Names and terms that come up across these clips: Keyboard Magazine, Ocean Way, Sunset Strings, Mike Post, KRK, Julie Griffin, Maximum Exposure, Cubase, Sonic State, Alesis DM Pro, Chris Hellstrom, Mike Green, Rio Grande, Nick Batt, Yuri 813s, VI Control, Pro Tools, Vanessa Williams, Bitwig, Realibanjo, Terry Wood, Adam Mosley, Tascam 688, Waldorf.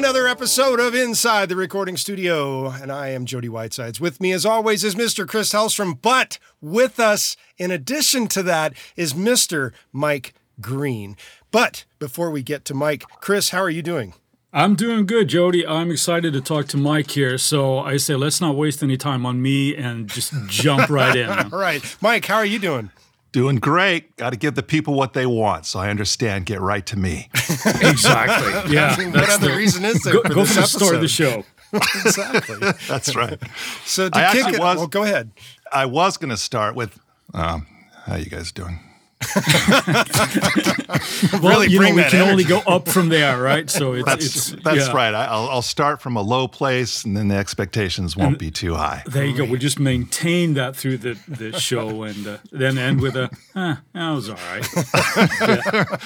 another episode of Inside the Recording Studio, and I am Jody Whitesides. With me, as always, is Mr. Chris Hellstrom, but with us, in addition to that, is Mr. Mike Green. But before we get to Mike, Chris, how are you doing? I'm doing good, Jody. I'm excited to talk to Mike here, so I say let's not waste any time on me and just jump right in. All right. Mike, how are you doing? Doing great. Got to give the people what they want, so I understand. Get right to me. Exactly. Yeah. What other reason is there? Go to the start of the show. Exactly. That's right. So to kick it, well, go ahead. I was going to start with, how you guys doing? Well, you know, we can only go up from there, right? So that's right. I'll start from a low place, and then the expectations won't be too high. There you go. We'll just maintain that through the show, and then end with a, that was all right. Yeah.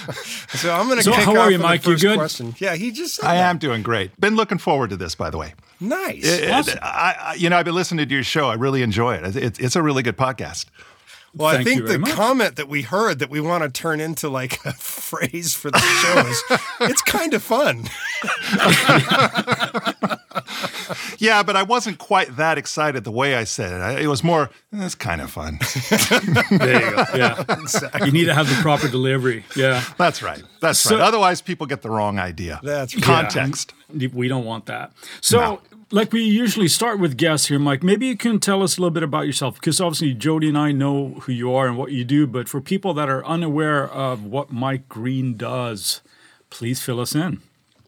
So I'm going to kick off. So how are you, Mike? You good? Question. Yeah, I am doing great. Been looking forward to this, by the way. Nice. Awesome. I've been listening to your show. I really enjoy it. It's a really good podcast. Well, I think the comment that we heard that we want to turn into like a phrase for the show is, it's kind of fun. Yeah, but I wasn't quite that excited the way I said it. It was more, it's kind of fun. There you go. Yeah, exactly. You need to have the proper delivery. Yeah. That's right. Otherwise, people get the wrong idea. That's right. Context. Yeah. We don't want that. So. No. Like we usually start with guests here, Mike, maybe you can tell us a little bit about yourself, because obviously Jody and I know who you are and what you do, but for people that are unaware of what Mike Green does, please fill us in.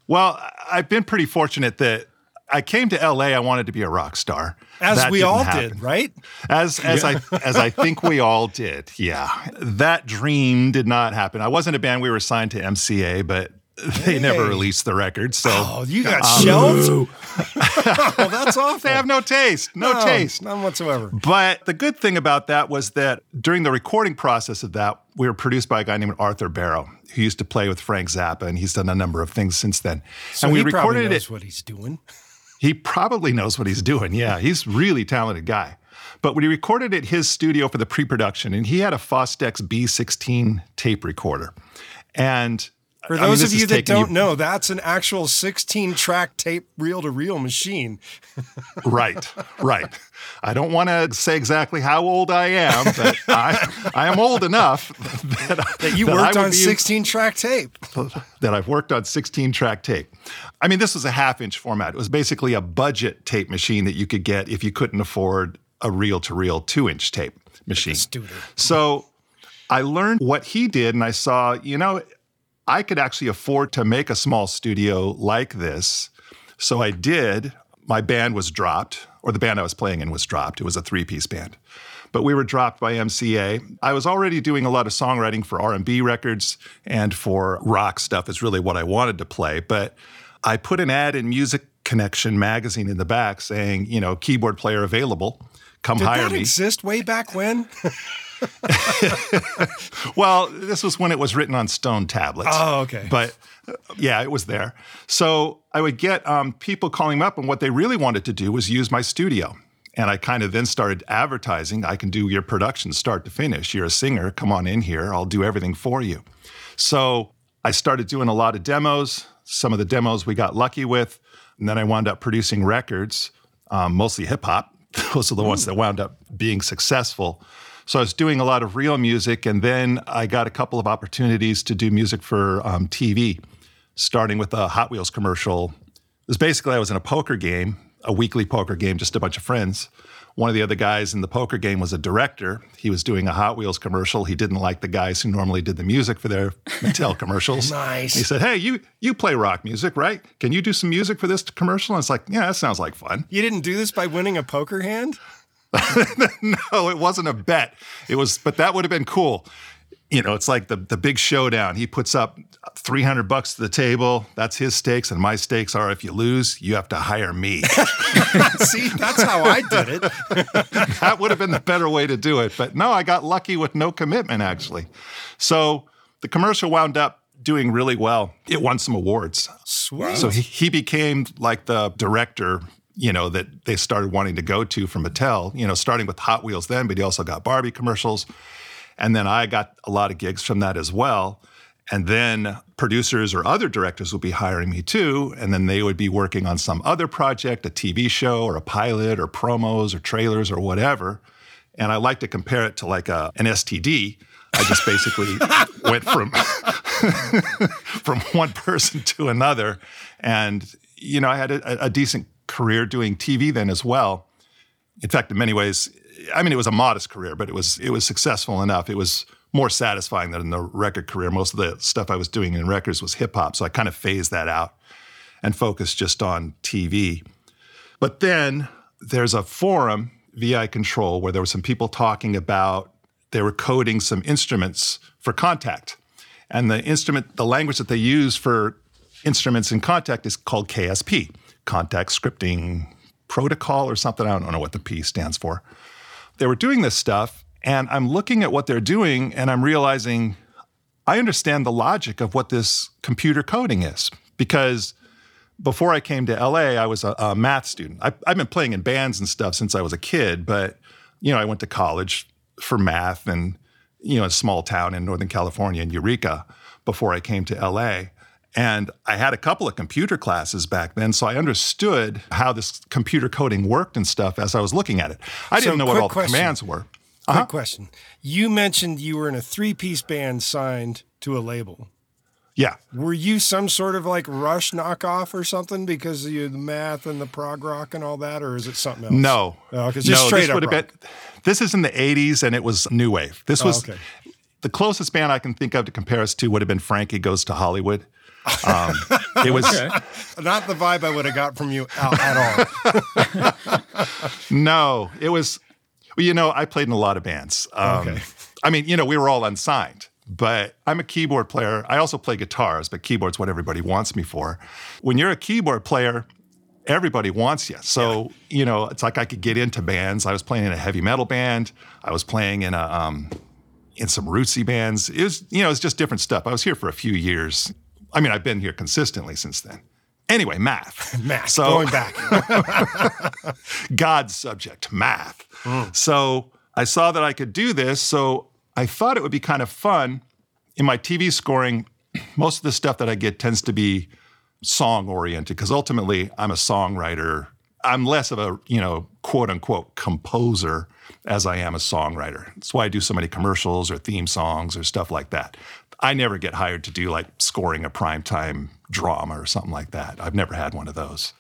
Well, I've been pretty fortunate that I came to LA. I wanted to be a rock star. As we all did, right? As I think we all did, yeah. That dream did not happen. I wasn't a band. We were signed to MCA, but they never released the record. So you got shelved? Well, that's awful. They have no taste. None whatsoever. But the good thing about that was that during the recording process of that, we were produced by a guy named Arthur Barrow, who used to play with Frank Zappa, and he's done a number of things since then. So and we recorded it. He probably knows what he's doing. He probably knows what he's doing, yeah. He's a really talented guy. But we recorded at his studio for the pre-production, and he had a Fostex B-16 tape recorder. And for those of you that don't know, that's an actual 16-track tape reel-to-reel machine. Right. I don't want to say exactly how old I am, but I am old enough that you worked on 16-track tape. That I've worked on 16-track tape. I mean, this was a half-inch format. It was basically a budget tape machine that you could get if you couldn't afford a reel-to-reel 2-inch tape machine. So I learned what he did, and I saw, I could actually afford to make a small studio like this. So I did. My band was dropped, or the band I was playing in was dropped. It was a 3-piece band. But we were dropped by MCA. I was already doing a lot of songwriting for R&B records and for rock stuff is really what I wanted to play. But I put an ad in Music Connection magazine in the back saying, keyboard player available, come hire me. Did that exist way back when? Well, this was when it was written on stone tablets. Oh, okay. But yeah, it was there. So I would get people calling up, and what they really wanted to do was use my studio. And I kind of then started advertising, I can do your production start to finish. You're a singer, come on in here, I'll do everything for you. So I started doing a lot of demos. Some of the demos we got lucky with. And then I wound up producing records, mostly hip hop. Those are the ones that wound up being successful. So I was doing a lot of real music, and then I got a couple of opportunities to do music for TV, starting with a Hot Wheels commercial. It was basically I was in a poker game, a weekly poker game, just a bunch of friends. One of the other guys in the poker game was a director. He was doing a Hot Wheels commercial. He didn't like the guys who normally did the music for their Mattel commercials. Nice. He said, hey, you play rock music, right? Can you do some music for this commercial? And it's like, yeah, that sounds like fun. You didn't do this by winning a poker hand? No, it wasn't a bet. It was, but that would have been cool. It's like the big showdown. He puts up $300 to the table. That's his stakes, and my stakes are if you lose, you have to hire me. See, that's how I did it. That would have been the better way to do it. But no, I got lucky with no commitment, actually. So the commercial wound up doing really well. It won some awards. Sweet. So he became like the director that they started wanting to go to from Mattel, starting with Hot Wheels then, but he also got Barbie commercials. And then I got a lot of gigs from that as well. And then producers or other directors would be hiring me too, and then they would be working on some other project, a TV show or a pilot or promos or trailers or whatever. And I like to compare it to like an STD. I just basically went from one person to another. And, you know, I had a decent career doing TV then as well. In fact, in many ways, I mean, it was a modest career, but it was successful enough. It was more satisfying than in the record career. Most of the stuff I was doing in records was hip hop, so I kind of phased that out and focused just on TV. But then there's a forum, VI Control, where there were some people talking about, they were coding some instruments for Kontakt. And the language that they use for instruments in Kontakt is called KSP, Kontakt Scripting Protocol or something. I don't know what the P stands for. They were doing this stuff, and I'm looking at what they're doing, and I'm realizing I understand the logic of what this computer coding is. Because before I came to LA, I was a math student. I've been playing in bands and stuff since I was a kid, but you know, I went to college for math and, you know, a small town in Northern California in Eureka before I came to LA. And I had a couple of computer classes back then, so I understood how this computer coding worked and stuff as I was looking at it. I didn't know what all the commands were. Uh-huh. Quick question. You mentioned you were in a three-piece band signed to a label. Yeah. Were you some sort of like Rush knockoff or something because of the math and the prog rock and all that, or is it something else? No. Oh, just no, straight up rock. This is in the 80s, and it was new wave. This was the closest band I can think of to compare us to would have been Frankie Goes to Hollywood. It was not the vibe I would have got from you at all. No, it was, you know, I played in a lot of bands. I mean, you know, we were all unsigned, but I'm a keyboard player. I also play guitars, but keyboard's what everybody wants me for. When you're a keyboard player, everybody wants you. So, you know, it's like I could get into bands. I was playing in a heavy metal band. I was playing in in some rootsy bands. It was, you know, it's just different stuff. I was here for a few years. I mean, I've been here consistently since then. Anyway, math. So, going back. God's subject, math. So I saw that I could do this, so I thought it would be kind of fun. In my TV scoring, most of the stuff that I get tends to be song-oriented, because ultimately I'm a songwriter. I'm less of a, you know, quote-unquote composer as I am a songwriter. That's why I do so many commercials or theme songs or stuff like that. I never get hired to do like scoring a primetime drama or something like that. I've never had one of those.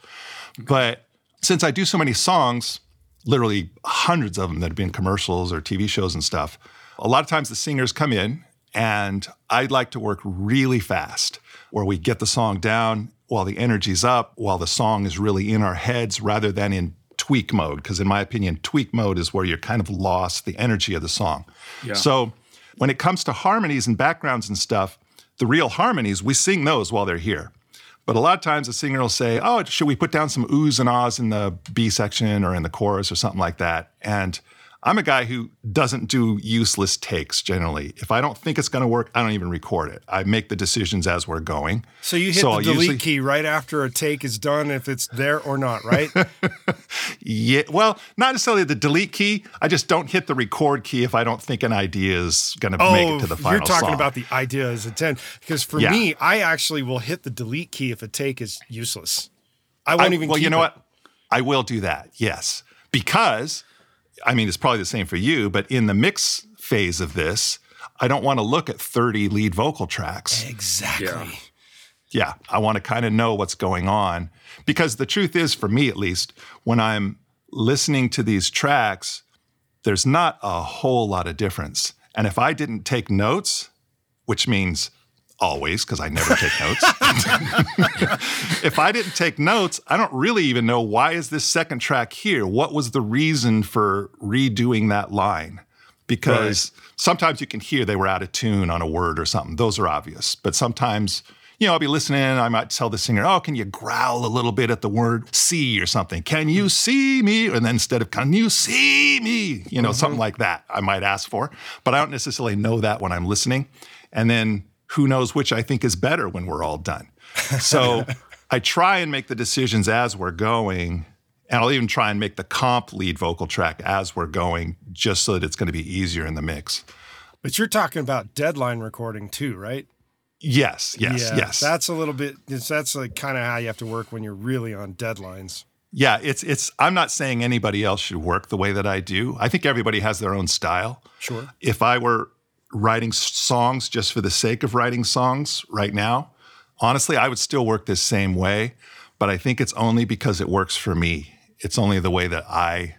But since I do so many songs, literally hundreds of them that have been commercials or TV shows and stuff, a lot of times the singers come in and I'd like to work really fast where we get the song down while the energy's up, while the song is really in our heads rather than in tweak mode. Because in my opinion, tweak mode is where you're kind of lost the energy of the song. Yeah. So when it comes to harmonies and backgrounds and stuff, the real harmonies, we sing those while they're here. But a lot of times the singer will say, oh, should we put down some oohs and ahs in the B section or in the chorus or something like that? And I'm a guy who doesn't do useless takes generally. If I don't think it's going to work, I don't even record it. I make the decisions as we're going. So you hit the delete key right after a take is done, if it's there or not, right? Yeah. Well, not necessarily the delete key. I just don't hit the record key if I don't think an idea is going to make it to the final song. You're talking about the idea as a 10. Because for me, I actually will hit the delete key if a take is useless. I won't even keep it. Well, you know what? I will do that, yes. Because, I mean, it's probably the same for you, but in the mix phase of this, I don't want to look at 30 lead vocal tracks. Exactly. Yeah, I want to kind of know what's going on. Because the truth is, for me at least, when I'm listening to these tracks, there's not a whole lot of difference. And if I didn't take notes, which means always, because I never take notes. If I didn't take notes, I don't really even know why is this second track here? What was the reason for redoing that line? Because sometimes you can hear they were out of tune on a word or something. Those are obvious. But sometimes, you know, I'll be listening and I might tell the singer, oh, can you growl a little bit at the word see or something? Can you see me? And then instead of can you see me? You know, something like that I might ask for. But I don't necessarily know that when I'm listening. And then who knows which I think is better when we're all done. So I try and make the decisions as we're going, and I'll even try and make the comp lead vocal track as we're going, just so that it's going to be easier in the mix. But you're talking about deadline recording too, right? Yes. That's a little bit, that's like kind of how you have to work when you're really on deadlines. Yeah, it's. I'm not saying anybody else should work the way that I do. I think everybody has their own style. Sure. If I were writing songs just for the sake of writing songs right now, honestly, I would still work this same way, but I think it's only because it works for me. It's only the way that I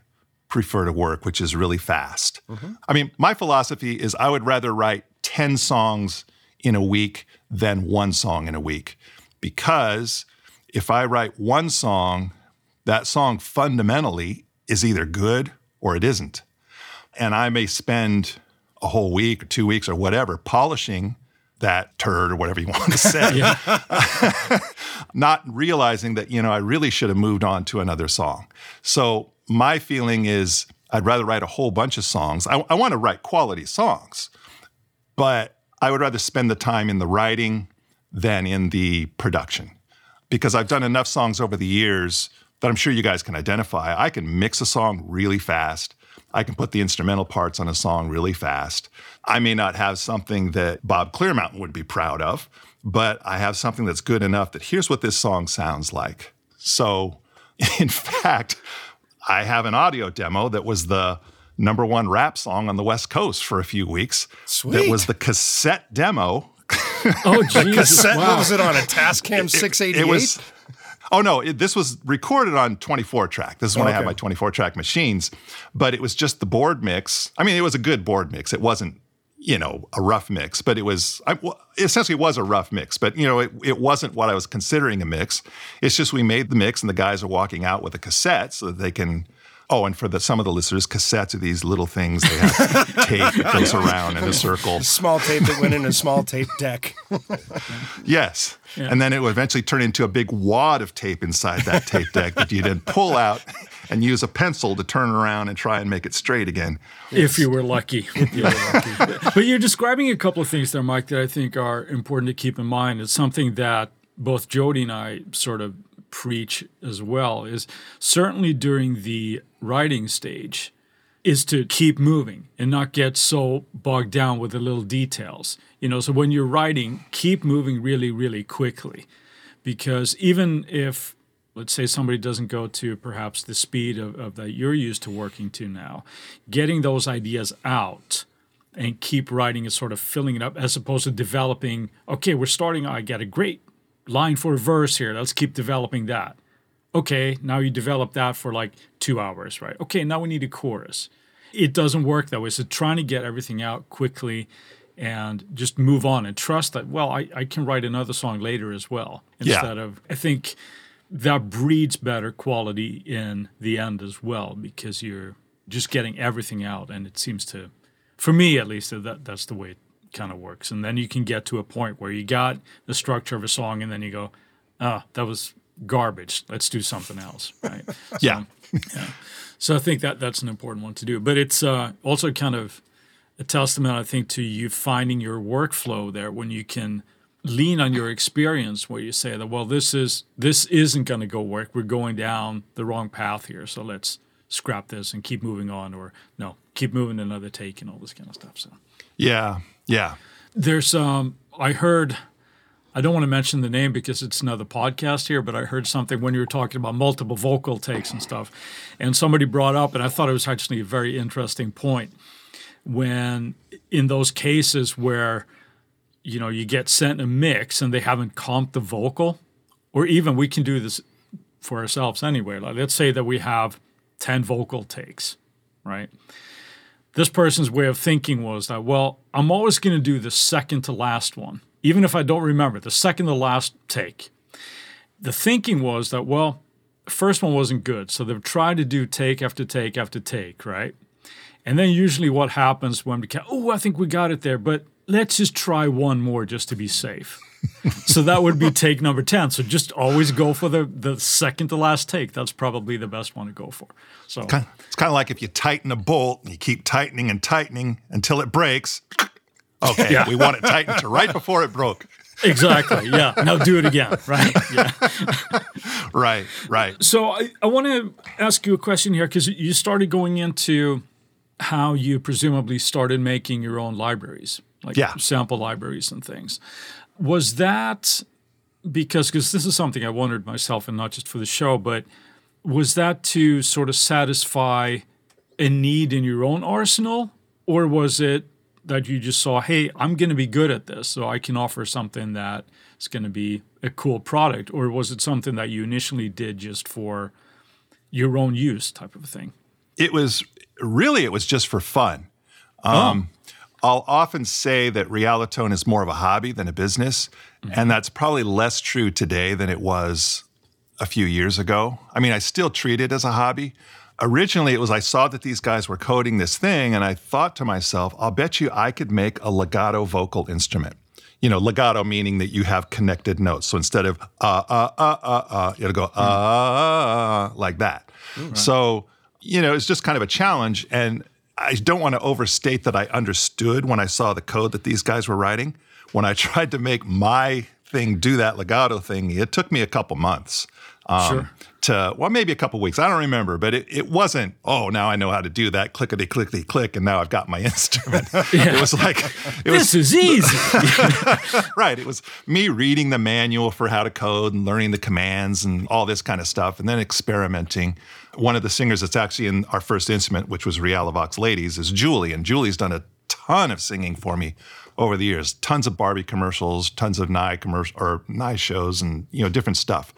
prefer to work, which is really fast. Mm-hmm. I mean, my philosophy is I would rather write 10 songs in a week than one song in a week, because if I write one song, that song fundamentally is either good or it isn't. And I may spend a whole week or 2 weeks or whatever polishing that turd or whatever you want to say, not realizing that, you know, I really should have moved on to another song. So my feeling is I'd rather write a whole bunch of songs. I want to write quality songs, but I would rather spend the time in the writing than in the production, because I've done enough songs over the years that I'm sure you guys can identify. I can mix a song really fast. I can put the instrumental parts on a song really fast. I may not have something that Bob Clearmountain would be proud of, but I have something that's good enough that here's what this song sounds like. So, in fact, I have an audio demo that was the number one rap song on the West Coast for a few weeks. Sweet. That was the cassette demo. Oh, Jesus. Cassette, wow. What was it on, a Tascam 688? It was... Oh, no, this was recorded on 24-track. This is when I had my 24-track machines, but it was just the board mix. I mean, it was a good board mix. It wasn't, you know, a rough mix, but it was, essentially it was a rough mix, but, you know, it wasn't what I was considering a mix. It's just we made the mix and the guys are walking out with a cassette so that they can... Oh, and for some of the listeners, cassettes are these little things they have tape that goes around in a circle. Small tape that went in a small tape deck. Yes. Yeah. And then it would eventually turn into a big wad of tape inside that tape deck that you then pull out and use a pencil to turn around and try and make it straight again. If you were lucky. If you were lucky. But you're describing a couple of things there, Mike, that I think are important to keep in mind. It's something that both Jody and I sort of preach as well, is certainly during the writing stage is to keep moving and not get so bogged down with the little details. You know, so when you're writing, keep moving really, really quickly, because even if, let's say, somebody doesn't go to perhaps the speed of that you're used to working to now, getting those ideas out and keep writing is sort of filling it up, as opposed to developing, okay, we're starting, I got a great line for a verse here. Let's keep developing that. Okay, now you develop that for like 2 hours, right? Okay, now we need a chorus. It doesn't work that way. So trying to get everything out quickly and just move on and trust that, well, I can write another song later as well. Instead of, I think that breeds better quality in the end as well, because you're just getting everything out. And it seems to, for me at least, that's the way it kind of works. And then you can get to a point where you got the structure of a song and then you go, that was garbage. Let's do something else. Right. So I think that's an important one to do, but it's also kind of a testament, I think, to you finding your workflow there, when you can lean on your experience, where you say that, well, this isn't going to go work. We're going down the wrong path here. So let's scrap this and keep moving on, or no, keep moving another take and all this kind of stuff. So, yeah. There's, I heard, I don't want to mention the name because it's another podcast here, but I heard something when you were talking about multiple vocal takes and stuff, and somebody brought up, and I thought it was actually a very interesting point, when in those cases where, you know, you get sent a mix and they haven't comped the vocal, or even we can do this for ourselves anyway. Like, let's say that we have 10 vocal takes, right? This person's way of thinking was that, well, I'm always going to do the second to last one, even if I don't remember, the second to last take. The thinking was that, well, the first one wasn't good, so they've tried to do take after take after take, right? And then usually what happens when we I think we got it there, but let's just try one more just to be safe. So that would be take number 10. So just always go for the second to last take. That's probably the best one to go for. So it's kind of like if you tighten a bolt and you keep tightening and tightening until it breaks. Okay, we want it tightened to right before it broke. Exactly, yeah. Now do it again, right? Yeah. Right. So I want to ask you a question here, because you started going into how you presumably started making your own libraries. like sample libraries and things. Was that because this is something I wondered myself, and not just for the show, but was that to sort of satisfy a need in your own arsenal, or was it that you just saw, hey, I'm going to be good at this, so I can offer something that is going to be a cool product? Or was it something that you initially did just for your own use type of thing? It was just for fun. I'll often say that Realitone is more of a hobby than a business, and that's probably less true today than it was a few years ago. I mean, I still treat it as a hobby. Originally, it was I saw that these guys were coding this thing, and I thought to myself, I'll bet you I could make a legato vocal instrument. You know, legato meaning that you have connected notes. So instead of it'll go like that. Ooh, right. So, you know, it's just kind of a challenge, and I don't want to overstate that I understood when I saw the code that these guys were writing. When I tried to make my thing do that legato thing, it took me a couple months. Maybe a couple weeks. I don't remember, but it wasn't, oh, now I know how to do that, clickety, clickety, click, and now I've got my instrument. It was like... This is easy. Right. It was me reading the manual for how to code and learning the commands and all this kind of stuff, and then experimenting. One of the singers that's actually in our first instrument, which was Realivox Ladies, is Julie, and Julie's done a ton of singing for me over the years. Tons of Barbie commercials, tons of Nye shows, and, you know, different stuff.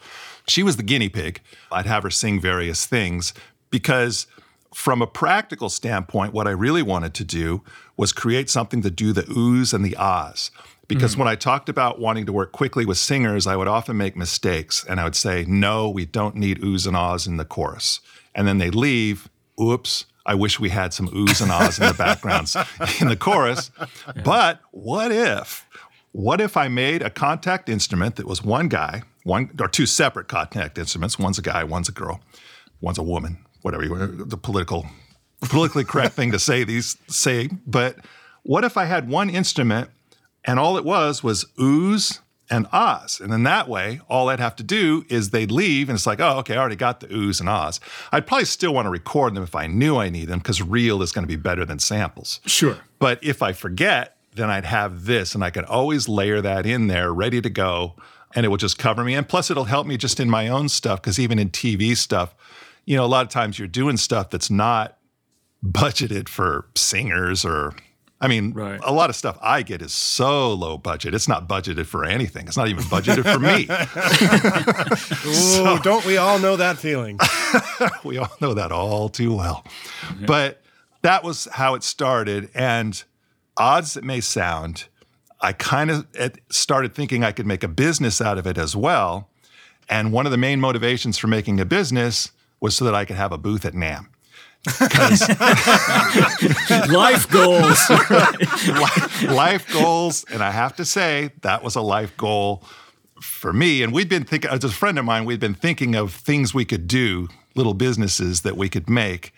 She was the guinea pig. I'd have her sing various things because from a practical standpoint, what I really wanted to do was create something to do the oohs and the ahs. Because when I talked about wanting to work quickly with singers, I would often make mistakes. And I would say, no, we don't need oohs and ahs in the chorus. And then they leave. Oops, I wish we had some oohs and ahs in the backgrounds in the chorus. Yeah. But what if? What if I made a Kontakt instrument that was one guy, one or two separate Kontakt instruments? One's a guy, one's a girl, one's a woman. Whatever the politically correct thing to say. But what if I had one instrument and all it was oohs and ahs? And then that way, all I'd have to do is they'd leave, and it's like, oh, okay, I already got the oohs and ahs. I'd probably still want to record them if I knew I need them, because real is going to be better than samples. Sure, but if I forget, then I'd have this, and I could always layer that in there ready to go, and it will just cover me. And plus, it'll help me just in my own stuff, because even in TV stuff, you know, a lot of times you're doing stuff that's not budgeted for singers or, I mean, right. A lot of stuff I get is so low budget. It's not budgeted for anything. It's not even budgeted for me. Ooh, don't we all know that feeling? We all know that all too well. Yeah. But that was how it started, and odd as it may sound, I kind of started thinking I could make a business out of it as well. And one of the main motivations for making a business was so that I could have a booth at NAMM. Life goals. Life goals. And I have to say, that was a life goal for me. And we'd been thinking, as a friend of mine, we'd been thinking of things we could do, little businesses that we could make,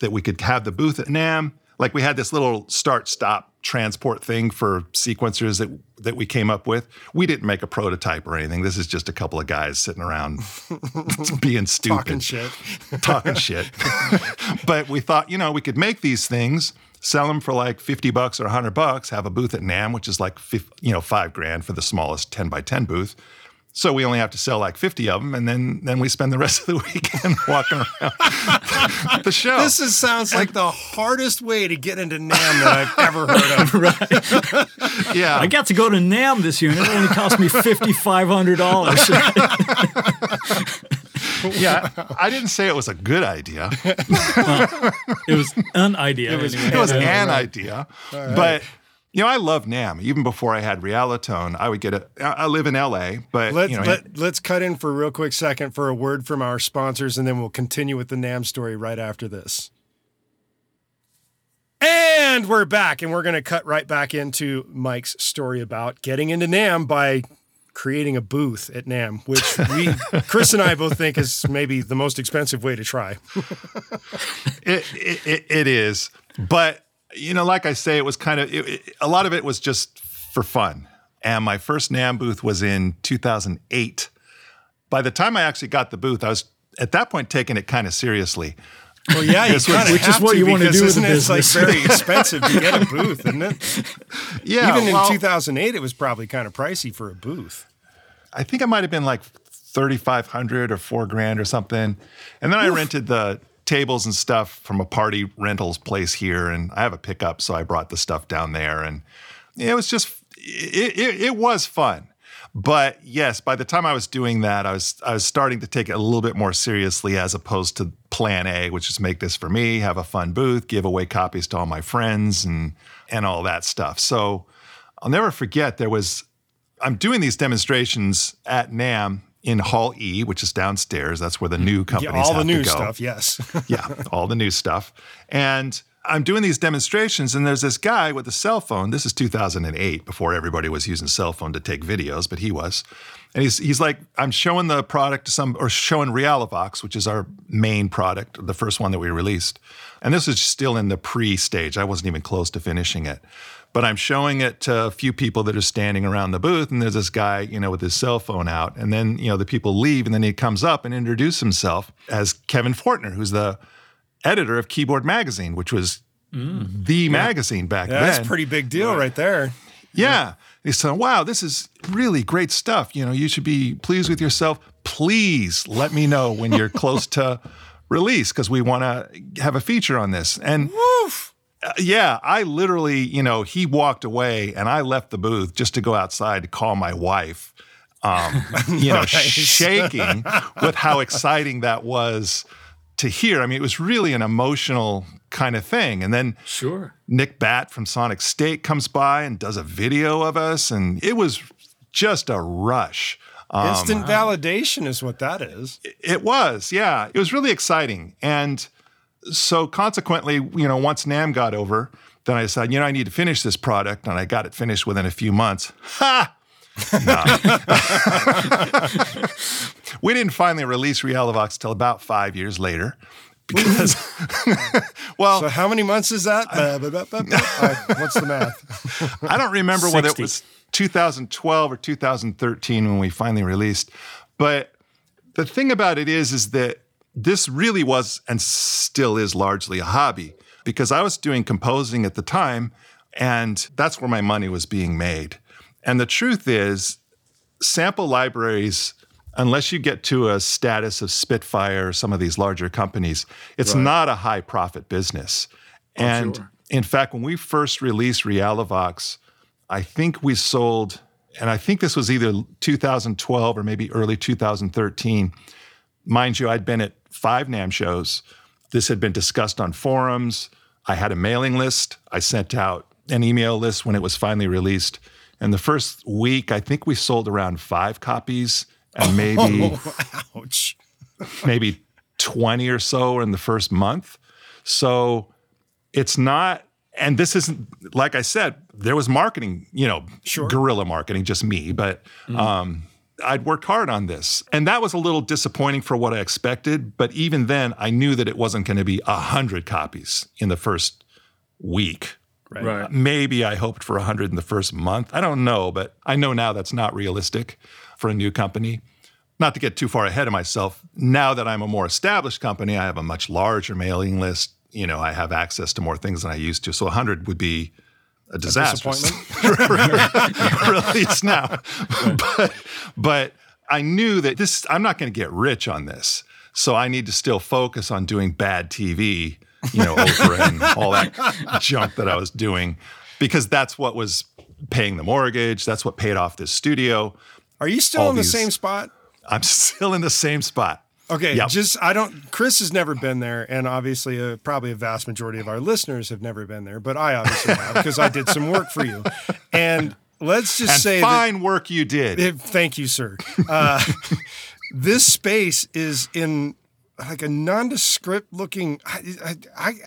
that we could have the booth at NAMM. Like we had this little start-stop transport thing for sequencers that we came up with. We didn't make a prototype or anything. This is just a couple of guys sitting around being stupid. Talking shit. But we thought, you know, we could make these things, sell them for like $50 or $100, have a booth at NAMM, which is like, $5,000 for the smallest 10x10 booth. So we only have to sell like 50 of them, and then we spend the rest of the weekend walking around the show. This sounds like the hardest way to get into NAMM that I've ever heard of. Right? Yeah, I got to go to NAMM this year, and it only cost me $5,500. Yeah, I didn't say it was a good idea. It was an idea. It was an idea, right. But. You know, I love NAMM. Even before I had Realitone, I would get I live in LA, but let's cut in for a real quick second for a word from our sponsors, and then we'll continue with the NAMM story right after this. And we're back, and we're going to cut right back into Mike's story about getting into NAMM by creating a booth at NAMM, which Chris and I both think is maybe the most expensive way to try. It is, but. You know, like I say, it was kind of, a lot of it was just for fun. And my first NAMM booth was in 2008. By the time I actually got the booth, I was, at that point, taking it kind of seriously. Well, yeah, you kind of which is what you want to do with a business. It's like very expensive to get a booth, isn't it? Yeah. Even in 2008, it was probably kind of pricey for a booth. I think it might have been like $3,500 or $4,000 or something. And then I rented the tables and stuff from a party rentals place here, and I have a pickup, so I brought the stuff down there, and it was just it was fun. But yes, by the time I was doing that, I was starting to take it a little bit more seriously as opposed to plan A, which is make this for me, have a fun booth, give away copies to all my friends and all that stuff. So I'll never forget I'm doing these demonstrations at NAMM in Hall E, which is downstairs. That's where the new companies have to go. All the new stuff, yes. Yeah, all the new stuff. And I'm doing these demonstrations, and there's this guy with a cell phone. This is 2008, before everybody was using cell phone to take videos, but he was. And he's like, I'm showing the product to showing Realivox, which is our main product, the first one that we released. And this is still in the pre-stage. I wasn't even close to finishing it. But I'm showing it to a few people that are standing around the booth, and there's this guy, with his cell phone out. And then, the people leave, and then he comes up and introduces himself as Kevin Fortner, who's the editor of Keyboard Magazine, which was the magazine back then. That's a pretty big deal right there. Yeah. He said, wow, this is really great stuff. You should be pleased with yourself. Please let me know when you're close to release because we want to have a feature on this. And yeah, I literally, he walked away and I left the booth just to go outside to call my wife, nice. Shaking with how exciting that was to hear. I mean, it was really an emotional kind of thing. And then Nick Batt from Sonic State comes by and does a video of us. And it was just a rush. Instant validation is what that is. It was, yeah. It was really exciting. And so consequently, once NAMM got over, then I decided, I need to finish this product. And I got it finished within a few months. Ha! No. We didn't finally release Realivox till about 5 years later. Because, so how many months is that? What's the math? I don't remember 60. Whether it was 2012 or 2013 when we finally released. But the thing about it is that this really was and still is largely a hobby because I was doing composing at the time, and that's where my money was being made. And the truth is, sample libraries, unless you get to a status of Spitfire or some of these larger companies, it's not a high-profit business. In fact, when we first released Realivox, I think we sold, and I think this was either 2012 or maybe early 2013. Mind you, I'd been at 5 NAMM shows. This had been discussed on forums. I had a mailing list. I sent out an email list when it was finally released. And the first week, I think we sold around 5 copies and maybe 20 or so in the first month. So it's not, and this isn't, like I said, there was marketing, guerrilla marketing, just me, but I'd worked hard on this. And that was a little disappointing for what I expected, but even then I knew that it wasn't going to be 100 copies in the first week. Right. Maybe I hoped for 100 in the first month. I don't know, but I know now that's not realistic for a new company. Not to get too far ahead of myself, now that I'm a more established company, I have a much larger mailing list. I have access to more things than I used to. So 100 would be a disaster. Release now. Right. But I knew that I'm not going to get rich on this. So I need to still focus on doing bad TV. Oprah and all that junk that I was doing because that's what was paying the mortgage. That's what paid off this studio. Are you still in the same spot? I'm still in the same spot. Okay. Yep. Chris has never been there. And obviously probably a vast majority of our listeners have never been there, but I obviously have because I did some work for you. And let's just say fine work you did. Thank you, sir. This space is in like a nondescript looking, what kind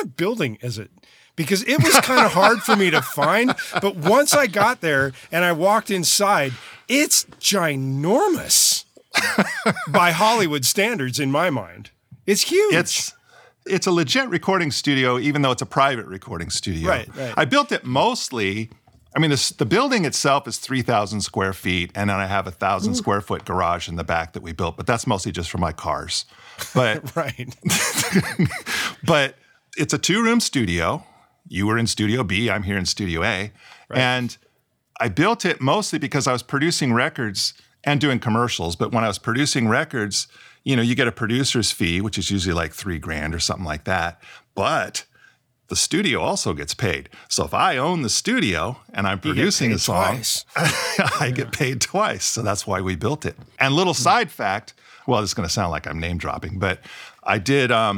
of building is it? Because it was kind of hard for me to find, but once I got there and I walked inside, it's ginormous by Hollywood standards in my mind. It's huge. It's a legit recording studio, even though it's a private recording studio. Right. I built it mostly I mean, the building itself is 3,000 square feet, and then I have a 1,000 square foot garage in the back that we built, but that's mostly just for my cars. But right. But it's a 2-room studio. You were in Studio B, I'm here in Studio A. Right. And I built it mostly because I was producing records and doing commercials. But when I was producing records, you know, you get a producer's fee, which is usually like $3,000 or something like that. But the studio also gets paid. So if I own the studio and I'm producing a song, I get paid twice. So that's why we built it. And little side fact, well, this is going to sound like I'm name dropping, but I did a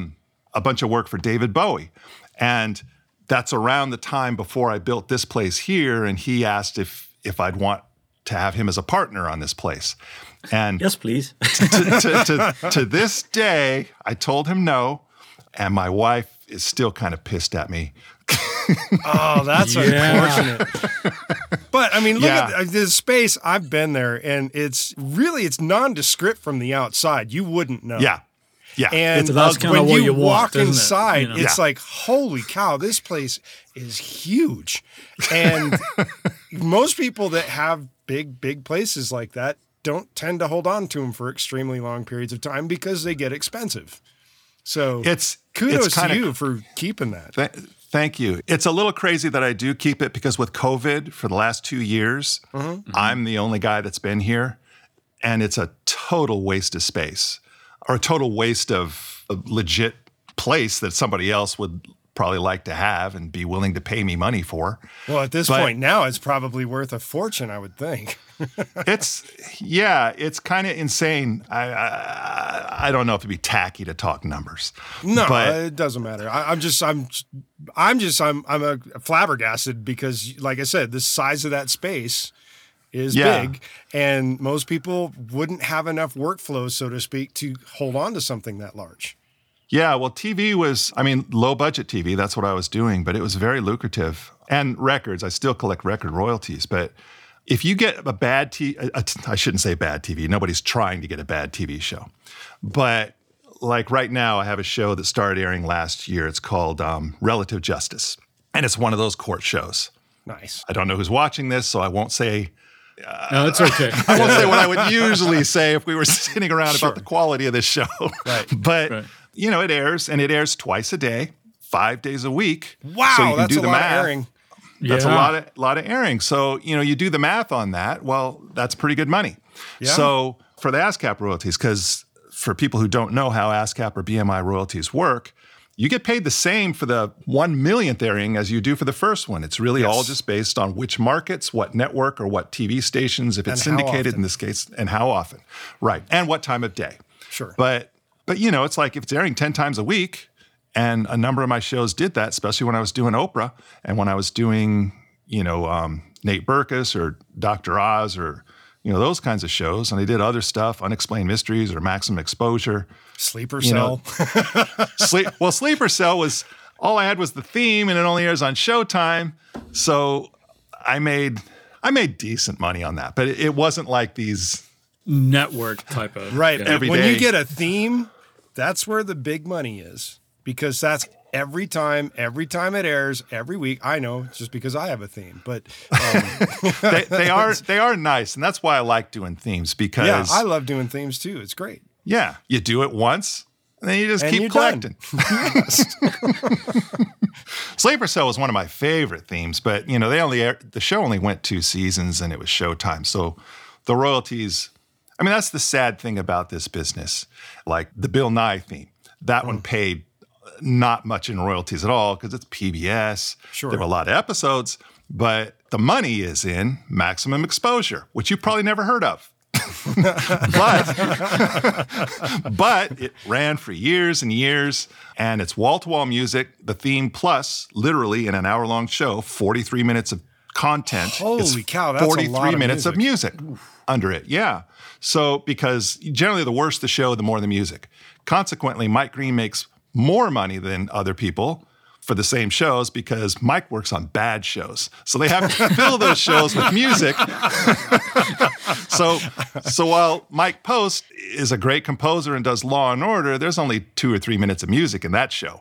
bunch of work for David Bowie. And that's around the time before I built this place here. And he asked if I'd want to have him as a partner on this place. And yes, please. to this day, I told him no. And my wife is still kind of pissed at me. Oh, that's unfortunate. But I mean, look at this space. I've been there, and it's really, it's nondescript from the outside. You wouldn't know. Yeah. Yeah. And when you walk inside, it's like, holy cow, this place is huge. And most people that have big, big places like that don't tend to hold on to them for extremely long periods of time because they get expensive. So kudos to you for keeping that. Thank you. It's a little crazy that I do keep it because with COVID for the last 2 years, I'm the only guy that's been here. And it's a total waste of space or a total waste of a legit place that somebody else would probably like to have and be willing to pay me money for. Well, at this point now, it's probably worth a fortune, I would think. It's kind of insane. I don't know if it'd be tacky to talk numbers. No, but it doesn't matter. I'm flabbergasted because, like I said, the size of that space is big, and most people wouldn't have enough workflow, so to speak, to hold on to something that large. Yeah, well, TV was, I mean, low-budget TV, that's what I was doing, but it was very lucrative. And records, I still collect record royalties, but if you get a bad TV, I shouldn't say bad TV, nobody's trying to get a bad TV show. But like right now, I have a show that started airing last year. It's called Relative Justice, and it's one of those court shows. Nice. I don't know who's watching this, so I won't say... no, it's okay. I won't say what I would usually say if we were sitting around about the quality of this show. Right. But... Right. You know, it airs, and it airs twice a day, 5 days a week. Wow, so you can that's do the a lot math. Of airing. That's a lot of airing. So, you know, you do the math on that, well, that's pretty good money. Yeah. So for the ASCAP royalties, because for people who don't know how ASCAP or BMI royalties work, you get paid the same for the 1,000,000th airing as you do for the first one. It's really all just based on which markets, what network, or what TV stations, if it's syndicated in this case, and how often. Right, and what time of day. Sure. But, you know, it's like if it's airing 10 times a week, and a number of my shows did that, especially when I was doing Oprah and when I was doing, you know, Nate Berkus or Dr. Oz or, you know, those kinds of shows. And I did other stuff, Unexplained Mysteries or Maximum Exposure. Sleeper Cell. Sleeper Cell was, all I had was the theme, and it only airs on Showtime. So I made decent money on that. But it wasn't like these... network type of every day. When you get a theme, that's where the big money is, because that's every time it airs every week. I know, it's just because I have a theme, but they are nice, and that's why I like doing themes, because I love doing themes too. It's great. Yeah, you do it once, and then you just keep collecting. Sleeper Cell was one of my favorite themes, but you know the show only went 2 seasons, and it was Showtime, so the royalties. I mean, that's the sad thing about this business. Like the Bill Nye theme, that one paid not much in royalties at all because it's PBS. Sure. There were a lot of episodes, but the money is in Maximum Exposure, which you probably never heard of. But it ran for years and years, and it's wall-to-wall music, the theme plus, literally in an hour-long show, 43 minutes of content. Holy cow, that's 43 a lot of minutes music. Of music. Oof. Under it, So because generally the worse the show, the more the music. Consequently, Mike Green makes more money than other people for the same shows because Mike works on bad shows. So they have to fill those shows with music. So while Mike Post is a great composer and does Law & Order, there's only 2 or 3 minutes of music in that show.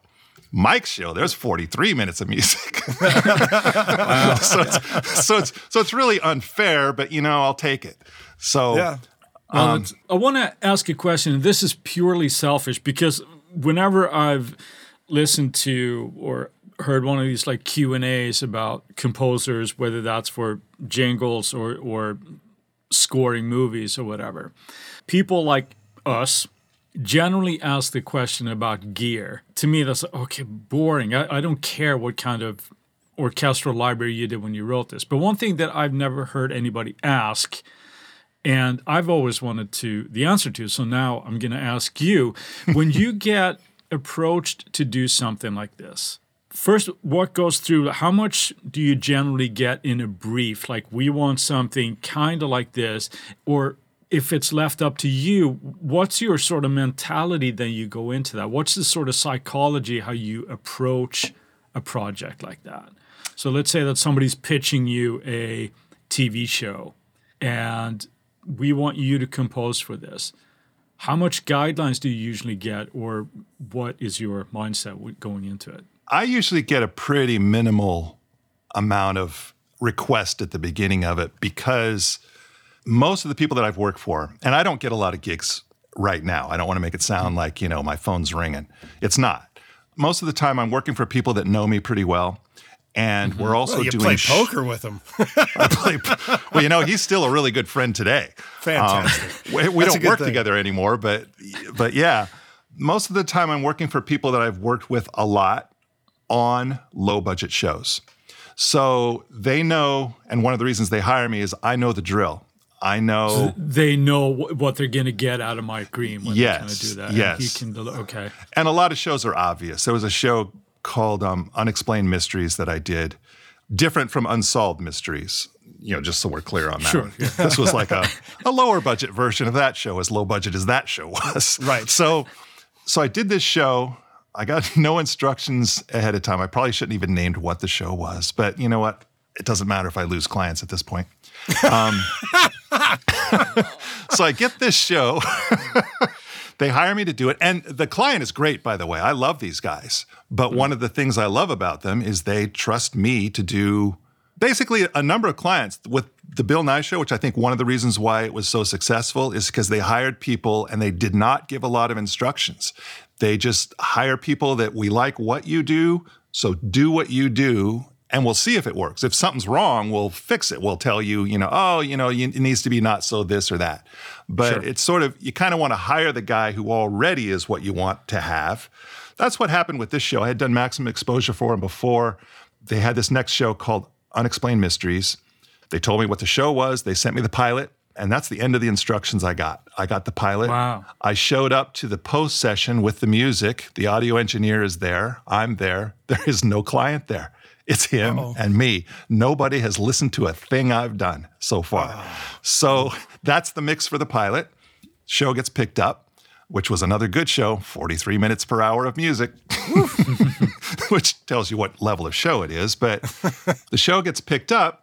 Mike's show, there's 43 minutes of music. Wow. So it's really unfair, but you know, I'll take it. So yeah. I want to ask a question, and this is purely selfish, because whenever I've listened to or heard one of these like Q&As about composers, whether that's for jingles or scoring movies or whatever, people like us generally ask the question about gear. To me, that's like, okay, boring. I don't care what kind of orchestral library you did when you wrote this. But one thing that I've never heard anybody ask, and I've always wanted to the answer to, so now I'm going to ask you, when you get approached to do something like this, first, what goes through, how much do you generally get in a brief? Like, we want something kind of like this, or if it's left up to you, what's your sort of mentality that you go into that? What's the sort of psychology, how you approach a project like that? So let's say that somebody's pitching you a TV show and we want you to compose for this. How much guidelines do you usually get, or what is your mindset going into it? I usually get a pretty minimal amount of request at the beginning of it, because most of the people that I've worked for, and I don't get a lot of gigs right now. I don't want to make it sound like, you know, my phone's ringing. It's not. Most of the time I'm working for people that know me pretty well. And we're also doing poker with him. Well, you know, he's still a really good friend today. Fantastic. We don't work together anymore, but yeah. Most of the time I'm working for people that I've worked with a lot on low budget shows. So they know, and one of the reasons they hire me is I know the drill. I know. So they know what they're going to get out of Mike Green when they're going to do that. Yes. And he can, okay. And a lot of shows are obvious. There was a show called Unexplained Mysteries that I did, different from Unsolved Mysteries, you know, just so we're clear on that. Sure. Yeah. This was like a lower budget version of that show, as low budget as that show was. Right. So I did this show. I got no instructions ahead of time. I probably shouldn't even named what the show was, but you know what? It doesn't matter if I lose clients at this point. So I get this show. They hire me to do it. And the client is great, by the way. I love these guys. But one of the things I love about them is they trust me to do basically a number of clients. With the Bill Nye Show, which I think one of the reasons why it was so successful is because they hired people and they did not give a lot of instructions. They just hire people that we like what you do, so do what you do, and we'll see if it works. If something's wrong, we'll fix it. We'll tell you, you know, oh, you know, it needs to be not so this or that. But It's sort of, you kind of want to hire the guy who already is what you want to have. That's what happened with this show. I had done Maximum Exposure for him before. They had this next show called Unexplained Mysteries. They told me what the show was. They sent me the pilot. And that's the end of the instructions I got. I got the pilot. Wow. I showed up to the post session with the music. The audio engineer is there. I'm there. There is no client there. It's him and me. Nobody has listened to a thing I've done so far. Wow. So that's the mix for the pilot. Show gets picked up, which was another good show, 43 minutes per hour of music, which tells you what level of show it is. But the show gets picked up,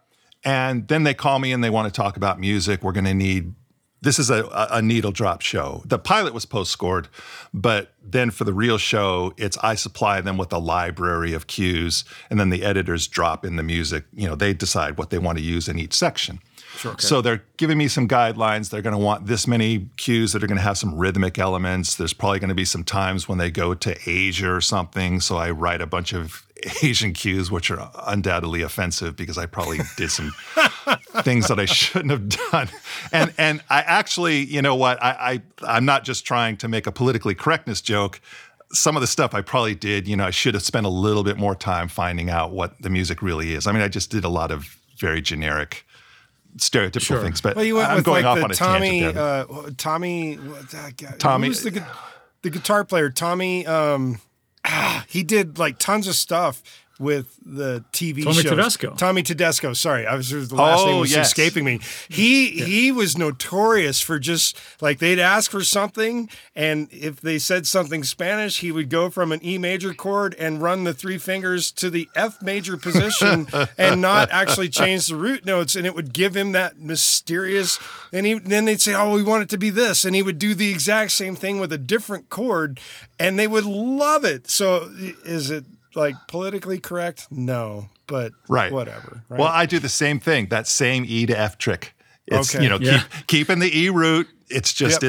and then they call me and they want to talk about music. We're going to need, this is a needle drop show. The pilot was post-scored, but then for the real show, it's I supply them with a library of cues, and then the editors drop in the music. You know, they decide what they want to use in each section. Sure, okay. So they're giving me some guidelines. They're going to want this many cues that are going to have some rhythmic elements. There's probably going to be some times when they go to Asia or something. So I write a bunch of Asian cues, which are undoubtedly offensive because I probably did some things that I shouldn't have done. And I actually, you know what, I'm not just trying to make a politically correctness joke. Some of the stuff I probably did, you know, I should have spent a little bit more time finding out what the music really is. I mean, I just did a lot of very generic stereotypical things, but well, you went I'm with going like off on a Tommy, tangent. Tommy, who's the guitar player? Tommy, he did like tons of stuff, with the TV show. Tommy Tedesco. Sorry, the last name was escaping me. He was notorious for just, like, they'd ask for something, and if they said something Spanish, he would go from an E major chord and run the three fingers to the F major position and not actually change the root notes, and it would give him that mysterious, and then they'd say, oh, we want it to be this, and he would do the exact same thing with a different chord, and they would love it. So is it, like, politically correct? No, but whatever. Right? Well, I do the same thing, that same E to F trick. It's, keeping the E root. It's just,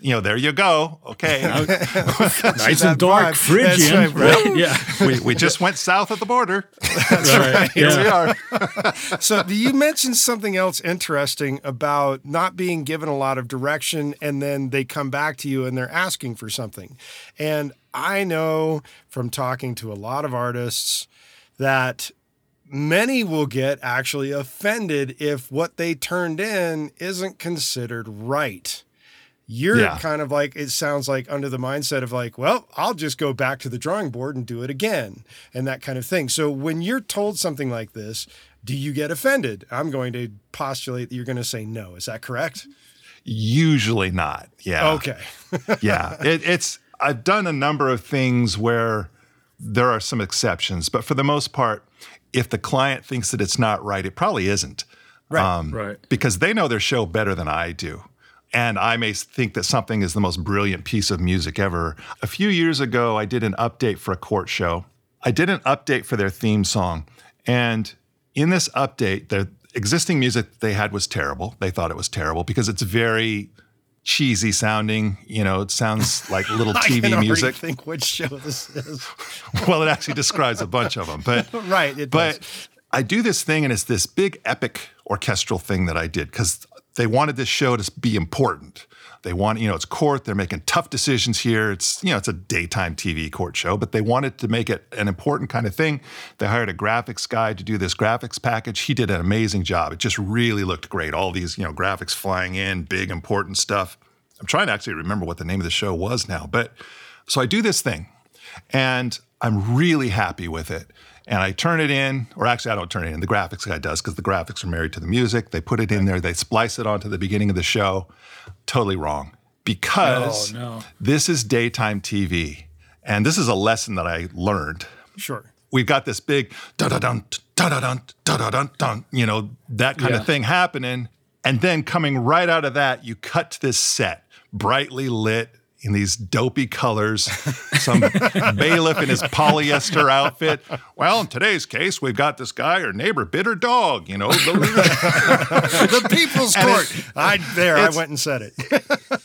there you go. Okay. Nice and dark, frigid. Right, right? Yeah. We just went south of the border. That's right. Here we are. So you mentioned something else interesting about not being given a lot of direction, and then they come back to you and they're asking for something. And I know from talking to a lot of artists that many will get actually offended if what they turned in isn't considered right. You're kind of like, it sounds like under the mindset of like, well, I'll just go back to the drawing board and do it again and that kind of thing. So when you're told something like this, do you get offended? I'm going to postulate that you're going to say no. Is that correct? Usually not. Yeah. Okay. Yeah. I've done a number of things where there are some exceptions, but for the most part, if the client thinks that it's not right, it probably isn't. Right. Because they know their show better than I do. And I may think that something is the most brilliant piece of music ever. A few years ago, I did an update for a court show. I did an update for their theme song. And in this update, the existing music they had was terrible. They thought it was terrible because it's very cheesy sounding, it sounds like little TV music. I think which show this is. Well, it actually describes a bunch of them, but it does. I do this thing, and it's this big epic orchestral thing that I did because they wanted this show to be important. They want, it's court. They're making tough decisions here. It's, it's a daytime TV court show, but they wanted to make it an important kind of thing. They hired a graphics guy to do this graphics package. He did an amazing job. It just really looked great. All these, graphics flying in, big, important stuff. I'm trying to actually remember what the name of the show was now. But so I do this thing, and I'm really happy with it. And I turn it in, or actually I don't turn it in, the graphics guy does because the graphics are married to the music. They put it in there, they splice it onto the beginning of the show. Totally wrong, because this is daytime TV. And this is a lesson that I learned. Sure. We've got this big da-da-dun, da-da-dun, da-da-dun, dun, that kind of thing happening. And then coming right out of that, you cut to this set, brightly lit, in these dopey colors, some bailiff in his polyester outfit. Well, in today's case, we've got this guy or neighbor bit her dog, The people's court. I went and said it.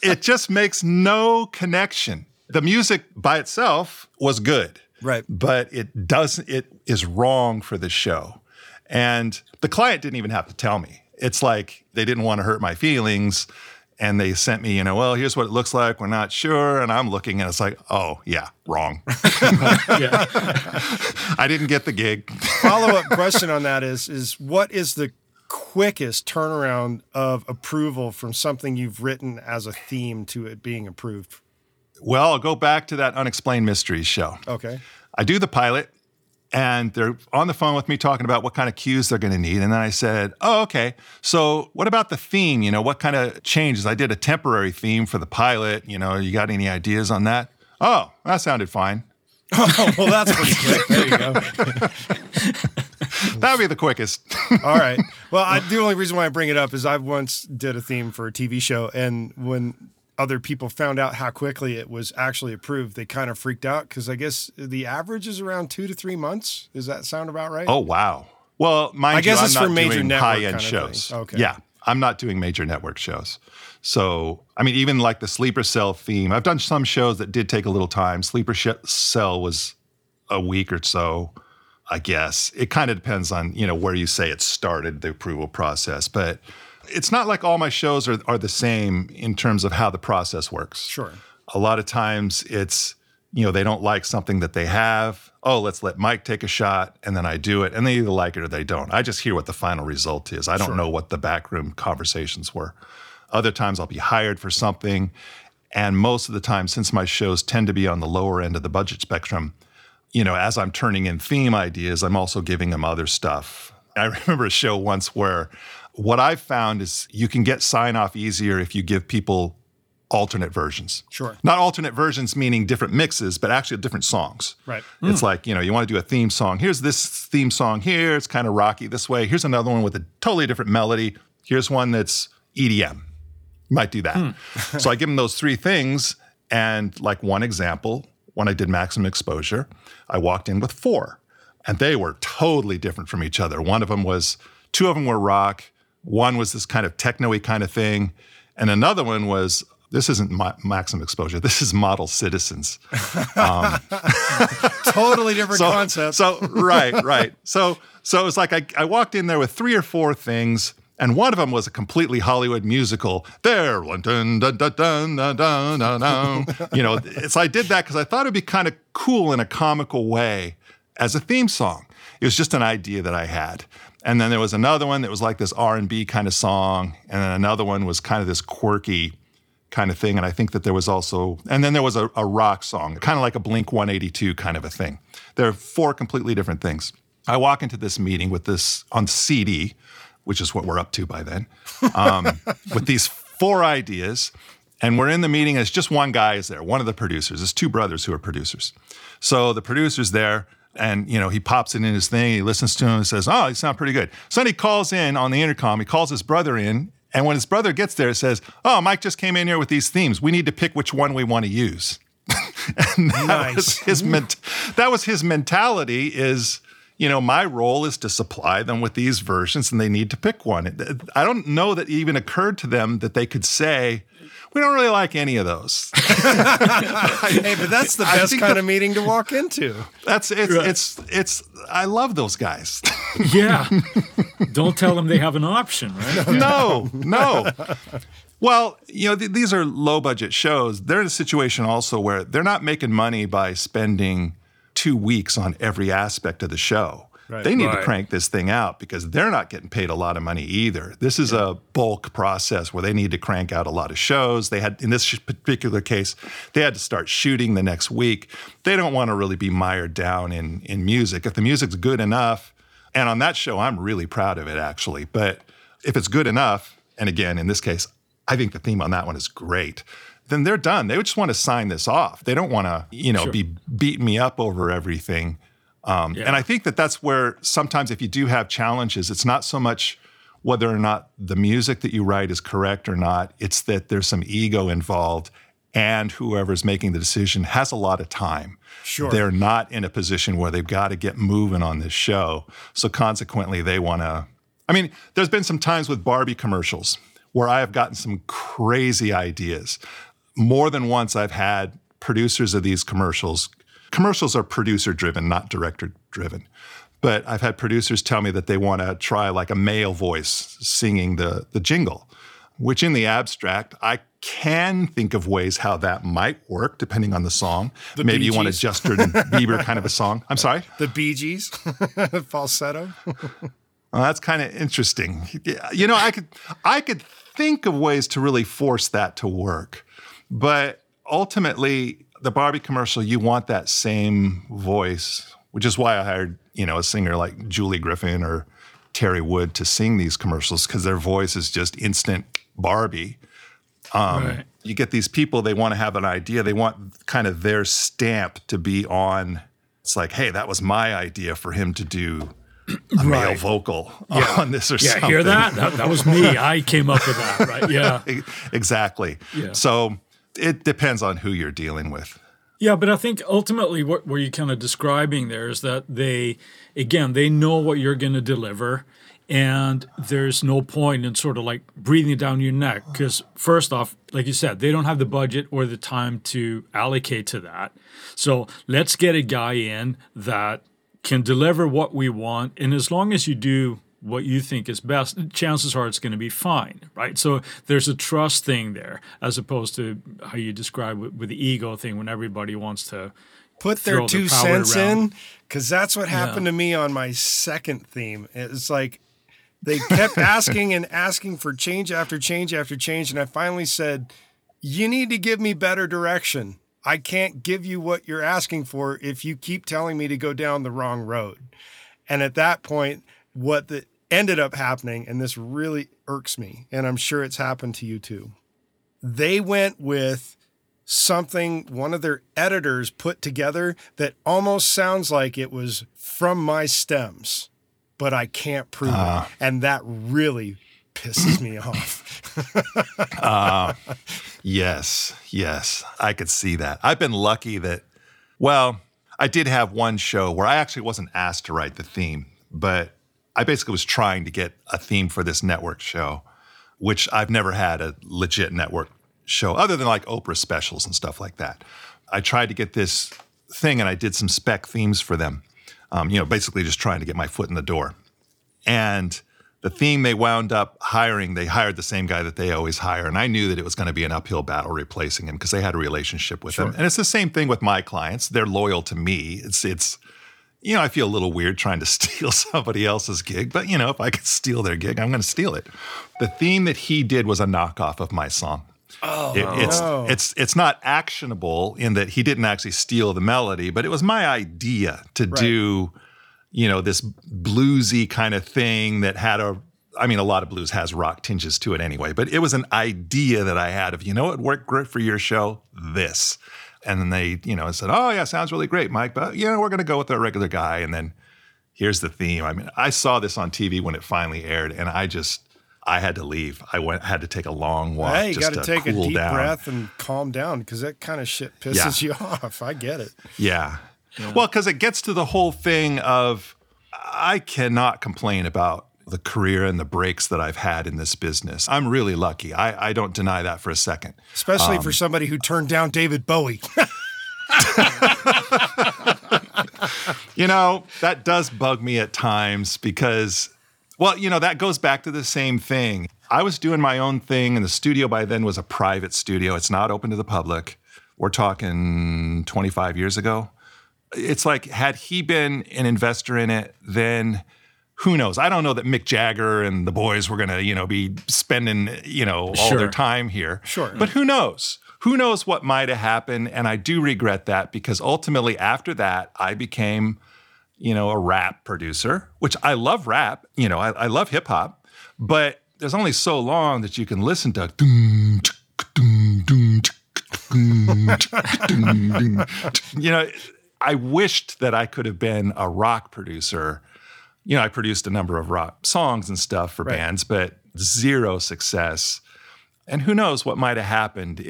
It just makes no connection. The music by itself was good. Right. But it is wrong for the show. And the client didn't even have to tell me. It's like they didn't want to hurt my feelings. And they sent me, well, here's what it looks like. We're not sure. And I'm looking, and it's like, oh, yeah, wrong. I didn't get the gig. Follow-up question on that is what is the quickest turnaround of approval from something you've written as a theme to it being approved? Well, I'll go back to that Unexplained Mysteries show. Okay. I do the pilot, and they're on the phone with me talking about what kind of cues they're going to need. And then I said, oh, okay, so what about the theme? What kind of changes? I did a temporary theme for the pilot. You got any ideas on that? Oh, that sounded fine. Oh, well, that's pretty quick. There you go. That would be the quickest. All right. Well, the only reason why I bring it up is I once did a theme for a TV show, and when other people found out how quickly it was actually approved, they kind of freaked out because I guess the average is around 2 to 3 months. Does that sound about right? Oh, wow. Well, I'm not doing high-end shows. Okay. Yeah, I'm not doing major network shows. So, even like the Sleeper Cell theme, I've done some shows that did take a little time. Sleeper Cell was a week or so, I guess. It kind of depends on, where you say it started, the approval process. But it's not like all my shows are the same in terms of how the process works. Sure. A lot of times it's, they don't like something that they have. Oh, let's let Mike take a shot, and then I do it. And they either like it or they don't. I just hear what the final result is. I don't know what the backroom conversations were. Other times I'll be hired for something. And most of the time, since my shows tend to be on the lower end of the budget spectrum, you know, as I'm turning in theme ideas, I'm also giving them other stuff. I remember a show once where what I've found is you can get sign-off easier if you give people alternate versions. Sure. Not alternate versions meaning different mixes, but actually different songs. Right. Mm. It's like, you know, you want to do a theme song. Here's this theme song here. It's kind of rocky this way. Here's another one with a totally different melody. Here's one that's EDM. You might do that. Mm. So I give them those three things. And like one example, when I did Maximum Exposure, I walked in with four. And they were totally different from each other. Two of them were rock. One was this kind of techno-y kind of thing. And another one was, this isn't Maximum Exposure. This is Model Citizens. Totally different concept. Right. So it was like I walked in there with three or four things, and one of them was a completely Hollywood musical. There, dun, dun, dun, dun, dun, dun, dun. You know, so I did that because I thought it'd be kind of cool in a comical way as a theme song. It was just an idea that I had. And then there was another one that was like this R&B kind of song, and then another one was kind of this quirky kind of thing. And I think that there was also, and then there was a rock song, kind of like a Blink 182 kind of a thing. There are four completely different things. I walk into this meeting with this on CD, which is what we're up to by then, with these four ideas. And we're in the meeting, and it's just one guy is there, one of the producers. It's two brothers who are producers. So the producer's there, and you know, he pops it in his thing, he listens to him and says, oh, you sound pretty good. So then he calls in on the intercom, he calls his brother in. And when his brother gets there, it says, oh, Mike just came in here with these themes. We need to pick which one we want to use. And that, nice. Was his that was his mentality is, you know, my role is to supply them with these versions and they need to pick one. I don't know that it even occurred to them that they could say, we don't really like any of those. Hey, but that's the best kind of meeting to walk into. I love those guys. Yeah. Don't tell them they have an option, right? No. Well, you know, these are low budget shows. They're in a situation also where they're not making money by spending 2 weeks on every aspect of the show. Right. They need to crank this thing out because they're not getting paid a lot of money either. This is a bulk process where they need to crank out a lot of shows. They had, in this particular case, they had to start shooting the next week. They don't want to really be mired down in music. If the music's good enough, and on that show, I'm really proud of it actually, but if it's good enough, and again, in this case, I think the theme on that one is great, then they're done. They just want to sign this off. They don't want to, be beating me up over everything. And I think that that's where sometimes if you do have challenges, it's not so much whether or not the music that you write is correct or not. It's that there's some ego involved and whoever's making the decision has a lot of time. Sure. They're not in a position where they've got to get moving on this show. So consequently, they want to, there's been some times with Barbie commercials where I have gotten some crazy ideas. More than once I've had producers of these commercials. Commercials are producer-driven, not director-driven. But I've had producers tell me that they want to try like a male voice singing the jingle, which in the abstract, I can think of ways how that might work depending on the song. Maybe you want a Justin Bieber kind of a song. I'm sorry? The Bee Gees, falsetto. Well, that's kind of interesting. You know, I could think of ways to really force that to work. But ultimately, the Barbie commercial, you want that same voice, which is why I hired, a singer like Julie Griffin or Terry Wood to sing these commercials because their voice is just instant Barbie. You get these people, they want to have an idea. They want kind of their stamp to be on. It's like, hey, that was my idea for him to do a male vocal on this or something. Yeah, hear that? That was me. I came up with that, right? Yeah. Exactly. Yeah. So it depends on who you're dealing with. Yeah, but I think ultimately what were you kind of describing there is that they know what you're going to deliver, and there's no point in sort of like breathing it down your neck because first off, like you said, they don't have the budget or the time to allocate to that. So let's get a guy in that can deliver what we want, and as long as you do what you think is best, chances are it's going to be fine, right? So there's a trust thing there as opposed to how you describe with the ego thing when everybody wants to put their 2 cents in, because that's what happened to me on my second theme. It's like they kept asking and asking for change after change after change, and I finally said, you need to give me better direction. I can't give you what you're asking for if you keep telling me to go down the wrong road. And at that point, what ended up happening, and this really irks me, and I'm sure it's happened to you too, they went with something one of their editors put together that almost sounds like it was from my stems, but I can't prove it. And that really pisses me off. Yes, I could see that. I've been lucky that, well, I did have one show where I actually wasn't asked to write the theme, but I basically was trying to get a theme for this network show, which I've never had a legit network show other than like Oprah specials and stuff like that. I tried to get this thing and I did some spec themes for them, basically just trying to get my foot in the door. And the theme they wound up hiring, they hired the same guy that they always hire. And I knew that it was going to be an uphill battle replacing him because they had a relationship with him. And it's the same thing with my clients. They're loyal to me. It's I feel a little weird trying to steal somebody else's gig, but, if I could steal their gig, I'm going to steal it. The theme that he did was a knockoff of my song. Oh, it's not actionable in that he didn't actually steal the melody, but it was my idea to do, this bluesy kind of thing that had a lot of blues has rock tinges to it anyway, but it was an idea that I had of, it worked great for your show, this. And then they, said, oh, yeah, sounds really great, Mike, but, we're going to go with our regular guy. And then here's the theme. I mean, I saw this on TV when it finally aired, and I had to leave. I had to take a long walk. Hey, you got to take a deep breath and calm down because that kind of shit pisses you off. I get it. Yeah. Well, because it gets to the whole thing of I cannot complain about the career and the breaks that I've had in this business. I'm really lucky. I don't deny that for a second. Especially for somebody who turned down David Bowie. That does bug me at times because... Well, that goes back to the same thing. I was doing my own thing, and the studio by then was a private studio. It's not open to the public. We're talking 25 years ago. It's like, had he been an investor in it, then who knows? I don't know that Mick Jagger and the boys were going to, be spending, all their time here. Sure. But who knows? Who knows what might have happened? And I do regret that because ultimately after that, I became... a rap producer, which I love rap, I love hip hop, but there's only so long that you can listen to. I wished that I could have been a rock producer. I produced a number of rock songs and stuff for bands, but zero success. And who knows what might have happened.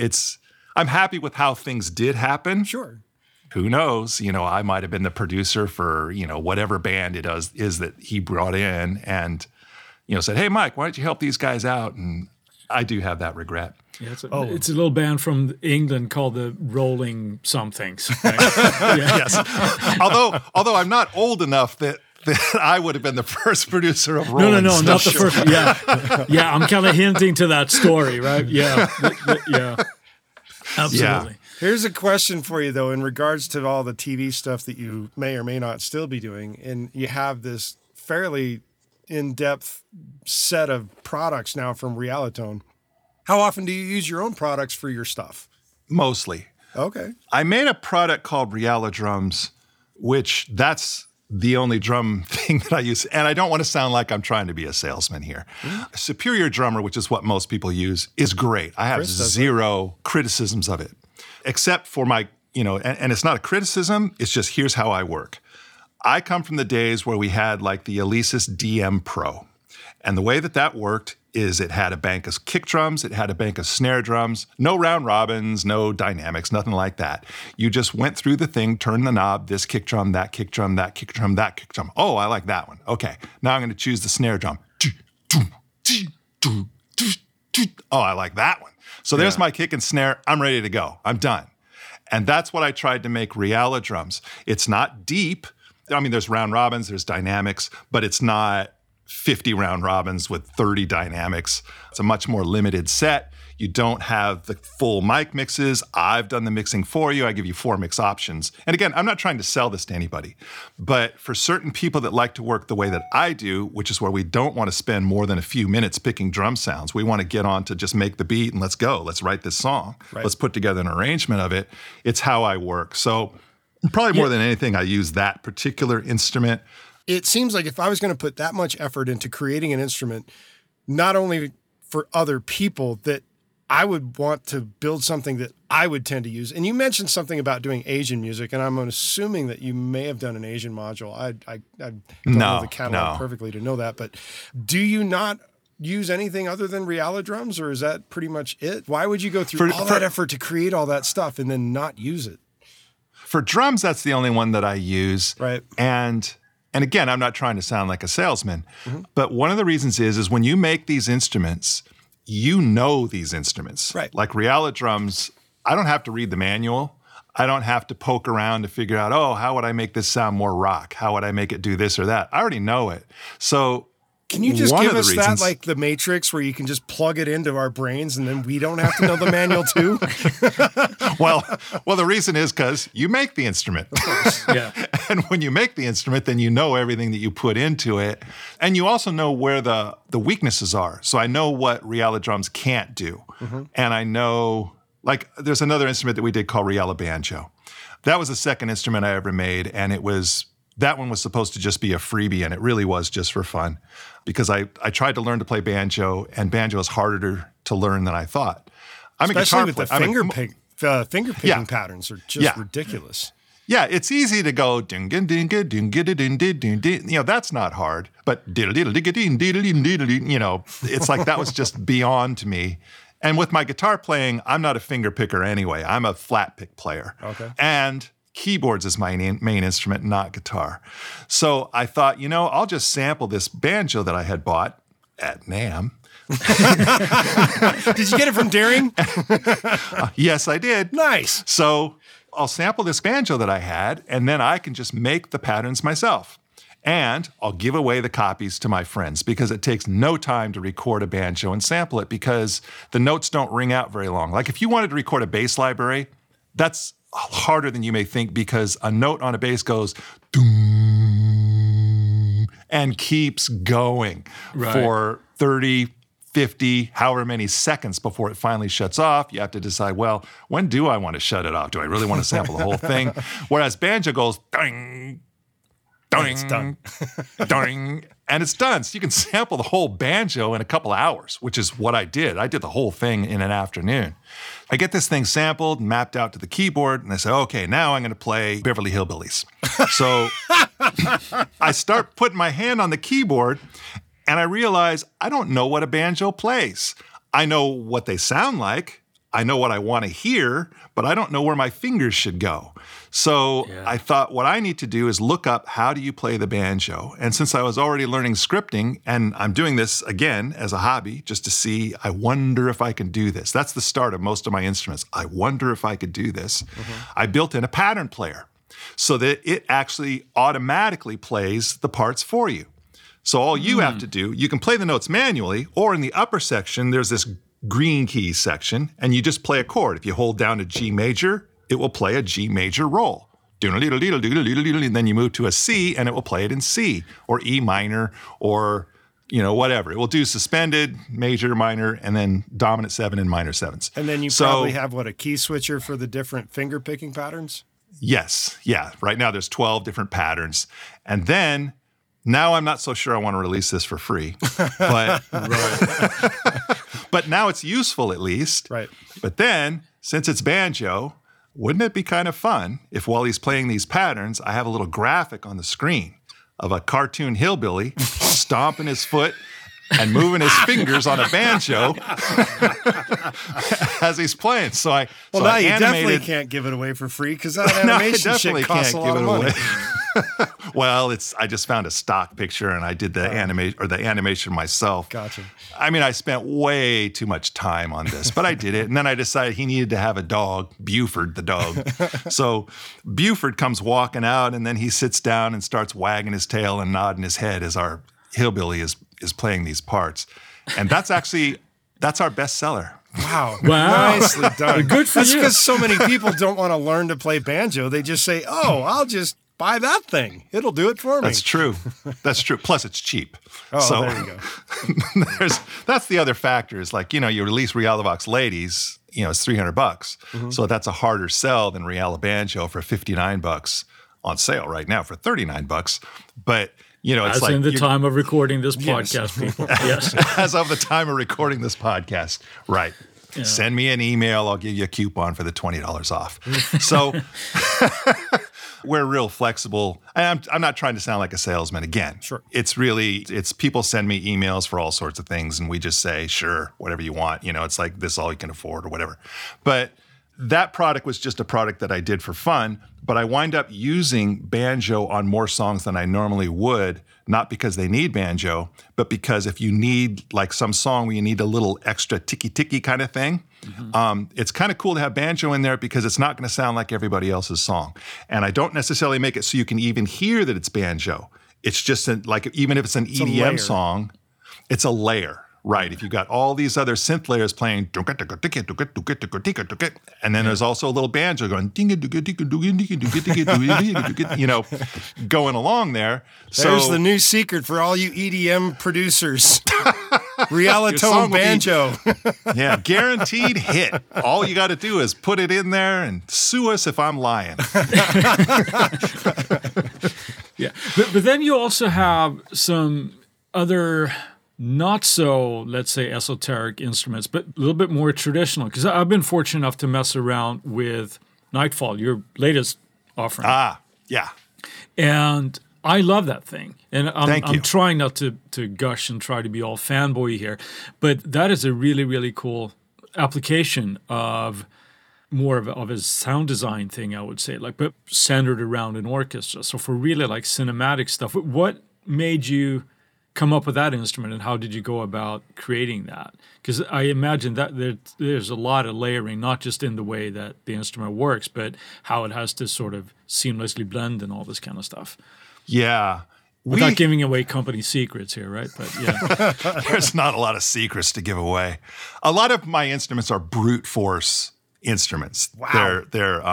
I'm happy with how things did happen. Sure. Who knows? I might have been the producer for, whatever band it is that he brought in and, said, hey, Mike, why don't you help these guys out? And I do have that regret. Yeah, it's a little band from England called the Rolling Somethings. Right? Yes. Although I'm not old enough that I would have been the first producer of Rolling. No, not the first. Yeah. Yeah, I'm kind of hinting to that story, right? Yeah. Yeah. Absolutely. Yeah. Here's a question for you, though, in regards to all the TV stuff that you may or may not still be doing, and you have this fairly in-depth set of products now from Realitone. How often do you use your own products for your stuff? Mostly. Okay. I made a product called Realidrums, which that's the only drum thing that I use, and I don't want to sound like I'm trying to be a salesman here. Mm-hmm. Superior Drummer, which is what most people use, is great. I have zero criticisms of it. Except for my, and it's not a criticism, it's just here's how I work. I come from the days where we had like the Alesis DM Pro. And the way that worked is it had a bank of kick drums, it had a bank of snare drums, no round robins, no dynamics, nothing like that. You just went through the thing, turned the knob, this kick drum, that kick drum, that kick drum, that kick drum. Oh, I like that one. Okay, now I'm going to choose the snare drum. Oh, I like that one. So there's my kick and snare. I'm ready to go. I'm done. And that's what I tried to make Realidrums. It's not deep. I mean, there's round robins, there's dynamics, but it's not 50 round robins with 30 dynamics. It's a much more limited set. You don't have the full mic mixes. I've done the mixing for you. I give you four mix options. And again, I'm not trying to sell this to anybody, but for certain people that like to work the way that I do, which is where we don't want to spend more than a few minutes picking drum sounds. We want to get on to just make the beat and let's go. Let's write this song. Right. Let's put together an arrangement of it. It's how I work. So probably more than anything, I use that particular instrument. It seems like if I was going to put that much effort into creating an instrument, not only for other people, that I would want to build something that I would tend to use. And you mentioned something about doing Asian music, and I'm assuming that you may have done an Asian module. I don't know the catalog perfectly to know that, but do you not use anything other than Realidrums, or is that pretty much it? Why would you go through all that effort to create all that stuff and then not use it? For drums, that's the only one that I use. Right. And again, I'm not trying to sound like a salesman, but one of the reasons is when you make these instruments, you know these instruments. Right. Like Realidrums, I don't have to read the manual. I don't have to poke around to figure out, how would I make this sound more rock? How would I make it do this or that? I already know it. So can you just give us that, like the Matrix, where you can just plug it into our brains and then we don't have to know the manual too? Well, the reason is because you make the instrument. Of course, yeah. And when you make the instrument, then you know everything that you put into it. And you also know where the weaknesses are. So I know what Realidrums can't do. Mm-hmm. And I know, like, there's another instrument that we did called Realibanjo. That was the second instrument I ever made, and that one was supposed to just be a freebie, and it really was just for fun because I tried to learn to play banjo, and banjo is harder to learn than I thought. Especially with the finger picking patterns are just ridiculous. Yeah, it's easy to go ding ding ding ding ding ding. You know, that's not hard, but you know, it's like that was just beyond me. And with my guitar playing, I'm not a finger picker anyway. I'm a flat pick player. Okay. And keyboards is my main instrument, not guitar. So I thought, I'll just sample this banjo that I had bought at NAMM. Did you get it from Daring? Yes, I did. Nice. So I'll sample this banjo that I had, and then I can just make the patterns myself. And I'll give away the copies to my friends because it takes no time to record a banjo and sample it because the notes don't ring out very long. Like if you wanted to record a bass library, that's harder than you may think because a note on a bass goes doom and keeps going for 30, 50, however many seconds before it finally shuts off. You have to decide, well, when do I want to shut it off? Do I really want to sample the whole thing? Whereas banjo goes ding, ding, ding, and it's done. So you can sample the whole banjo in a couple hours, which is what I did. I did the whole thing in an afternoon. I get this thing sampled and mapped out to the keyboard, and I say, okay, now I'm going to play Beverly Hillbillies. So I start putting my hand on the keyboard, and I realize I don't know what a banjo plays. I know what they sound like. I know what I want to hear, but I don't know where my fingers should go. So I thought what I need to do is look up how do you play the banjo. And since I was already learning scripting, and I'm doing this again as a hobby just to see, I wonder if I can do this. That's the start of most of my instruments. I wonder if I could do this. Mm-hmm. I built in a pattern player so that it actually automatically plays the parts for you. So all you have to do, you can play the notes manually, or in the upper section, there's this green key section, and you just play a chord. If you hold down a G major, it will play a G major roll. And then you move to a C, and it will play it in C, or E minor, or whatever. It will do suspended, major, minor, and then dominant seven and minor sevens. And then you probably have, a key switcher for the different finger-picking patterns? Yes. Yeah. Right now there's 12 different patterns. And then... now I'm not so sure I want to release this for free, but but now it's useful at least. Right. But then, since it's banjo, wouldn't it be kind of fun if while he's playing these patterns, I have a little graphic on the screen of a cartoon hillbilly stomping his foot and moving his fingers on a banjo as he's playing. So now you definitely can't give it away for free because that animation shit costs a lot of money. Well, I just found a stock picture and I did the animation myself. Gotcha. I mean, I spent way too much time on this, but I did it. And then I decided he needed to have a dog, Buford the dog. So Buford comes walking out and then he sits down and starts wagging his tail and nodding his head as our hillbilly is playing these parts. And that's our best seller. Wow. Nicely done. Good for you. That's because so many people don't want to learn to play banjo. They just say, oh, I'll just buy that thing. It'll do it for me. That's true. That's true. Plus, it's cheap. Oh, so, there you go. That's the other factor is like, you know, you release Realivox Ladies, you know, it's $300. Mm-hmm. So that's a harder sell than Realibanjo for $59 on sale right now for $39. But, you know, it's as like in the time of recording this podcast, yes. People. Yes. As of the time of recording this podcast. Right. Yeah. Send me an email. I'll give you a coupon for the $20 off. So we're real flexible. I'm not trying to sound like a salesman again. Sure. It's really, people send me emails for all sorts of things and we just say, sure, whatever you want. You know, it's like this all you can afford or whatever. But that product was just a product that I did for fun, but I wind up using banjo on more songs than I normally would, not because they need banjo, but because if you need like some song where you need a little extra ticky-ticky kind of thing, mm-hmm. It's kind of cool to have banjo in there because it's not going to sound like everybody else's song. And I don't necessarily make it so you can even hear that it's banjo. It's just like, even if it's an EDM song, it's a layer. Right, if you've got all these other synth layers playing, and then there's also a little banjo going, you know, going along there. There's the new secret for all you EDM producers. Realitone banjo. Yeah, guaranteed hit. All you got to do is put it in there and sue us if I'm lying. Yeah, but then you also have some other... not so, let's say, esoteric instruments, but a little bit more traditional. Because I've been fortunate enough to mess around with Nightfall, your latest offering. Ah, yeah. And I love that thing. And I'm trying not to gush and try to be all fanboy here. But that is a really, really cool application of more of a sound design thing, I would say, like, but centered around an orchestra. So for really like cinematic stuff, what made you come up with that instrument, and how did you go about creating that? Because I imagine that there's a lot of layering, not just in the way that the instrument works, but how it has to sort of seamlessly blend and all this kind of stuff. Yeah. Without giving away company secrets here, right? But yeah. There's not a lot of secrets to give away. A lot of my instruments are brute force instruments. Wow. They're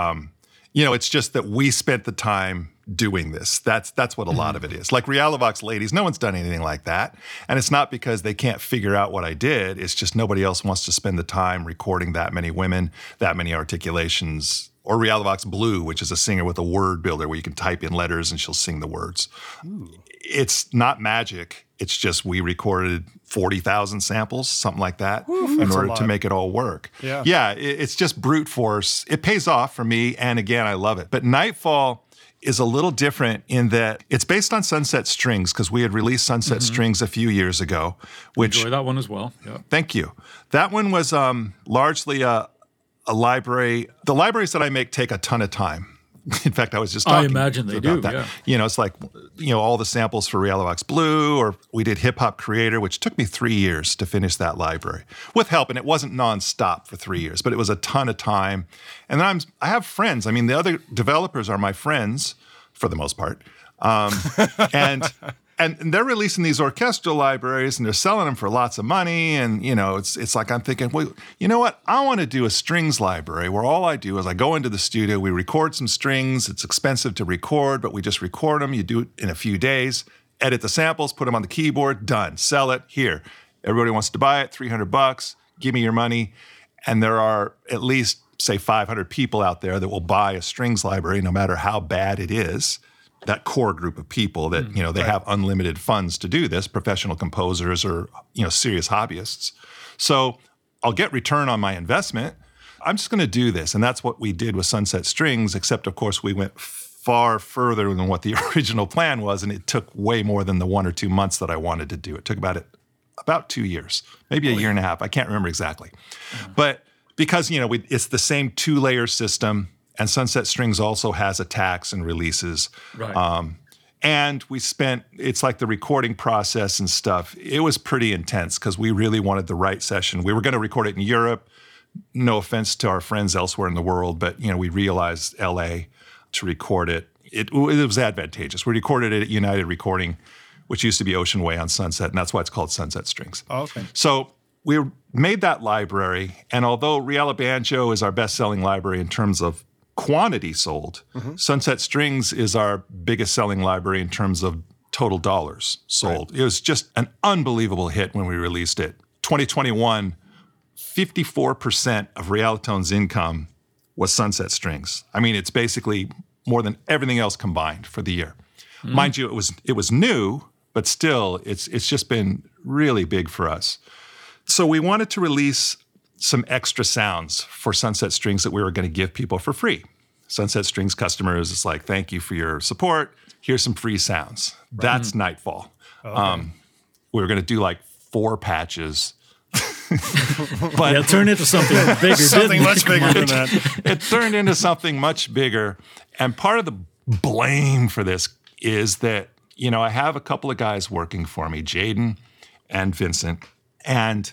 you know, it's just that we spent the time doing this. That's what a lot of it is. Like Realivox Ladies, no one's done anything like that. And it's not because they can't figure out what I did. It's just nobody else wants to spend the time recording that many women, that many articulations, or Realivox Blue, which is a singer with a word builder where you can type in letters and she'll sing the words. Ooh. It's not magic. It's just we recorded 40,000 samples, something like that, in order to make it all work. Yeah, it's just brute force. It pays off for me, and again, I love it. But Nightfall is a little different in that it's based on Sunset Strings, because we had released Sunset Strings a few years ago. Which, enjoy that one as well. Yeah. Thank you. That one was largely a library. The libraries that I make take a ton of time. In fact, I was just talking about that. Yeah. You know, it's like, you know, all the samples for Realivox Blue, or we did Hip Hop Creator, which took me 3 years to finish that library with help. And it wasn't nonstop for 3 years, but it was a ton of time. And then I have friends. I mean, the other developers are my friends for the most part. And they're releasing these orchestral libraries and they're selling them for lots of money. And, you know, it's like I'm thinking, well, you know what? I want to do a strings library where all I do is I go into the studio, we record some strings. It's expensive to record, but we just record them. You do it in a few days, edit the samples, put them on the keyboard, done. Sell it here. Everybody wants to buy it, $300. Give me your money. And there are at least, say, 500 people out there that will buy a strings library no matter how bad it is. That core group of people that, you know, they have unlimited funds to do this, professional composers or, you know, serious hobbyists. So I'll get return on my investment. I'm just going to do this. And that's what we did with Sunset Strings, except, of course, we went far further than what the original plan was. And it took way more than the 1 or 2 months that I wanted to do. It took about 2 years, maybe a year and a half. I can't remember exactly. But because, you know, it's the same two-layer system. And Sunset Strings also has attacks and releases. Right. And we spent, it's like the recording process and stuff. It was pretty intense because we really wanted the right session. We were going to record it in Europe. No offense to our friends elsewhere in the world, but, you know, we realized LA to record it. It was advantageous. We recorded it at United Recording, which used to be Ocean Way on Sunset. And that's why it's called Sunset Strings. Oh, okay. So we made that library, and although Realibanjo is our best-selling library in terms of quantity sold, Sunset Strings is our biggest-selling library in terms of total dollars sold. Right. It was just an unbelievable hit when we released it. 2021, 54% of Realitone's income was Sunset Strings. I mean, it's basically more than everything else combined for the year. Mm. Mind you, it was new, but still, it's just been really big for us. So we wanted to release some extra sounds for Sunset Strings that we were going to give people for free. Sunset Strings customers, it's like, thank you for your support. Here's some free sounds. Right. That's Nightfall. Okay. We were going to do like 4 patches. But yeah, it turned into something bigger. Something much bigger than that. It turned into something much bigger. And part of the blame for this is that, you know, I have a couple of guys working for me, Jaden and Vincent, and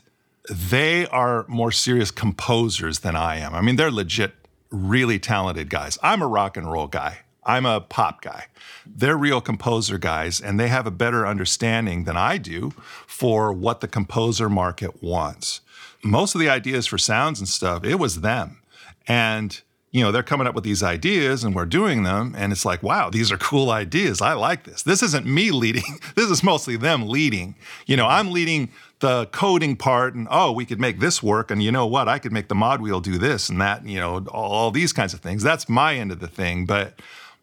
they are more serious composers than I am. I mean, they're legit, really talented guys. I'm a rock and roll guy. I'm a pop guy. They're real composer guys, and they have a better understanding than I do for what the composer market wants. Most of the ideas for sounds and stuff, it was them. And, you know, they're coming up with these ideas, and we're doing them, and it's like, wow, these are cool ideas. I like this. This isn't me leading. This is mostly them leading. You know, I'm leading the coding part, and oh, we could make this work, and you know what, I could make the mod wheel do this and that, and, you know, all these kinds of things. That's my end of the thing, but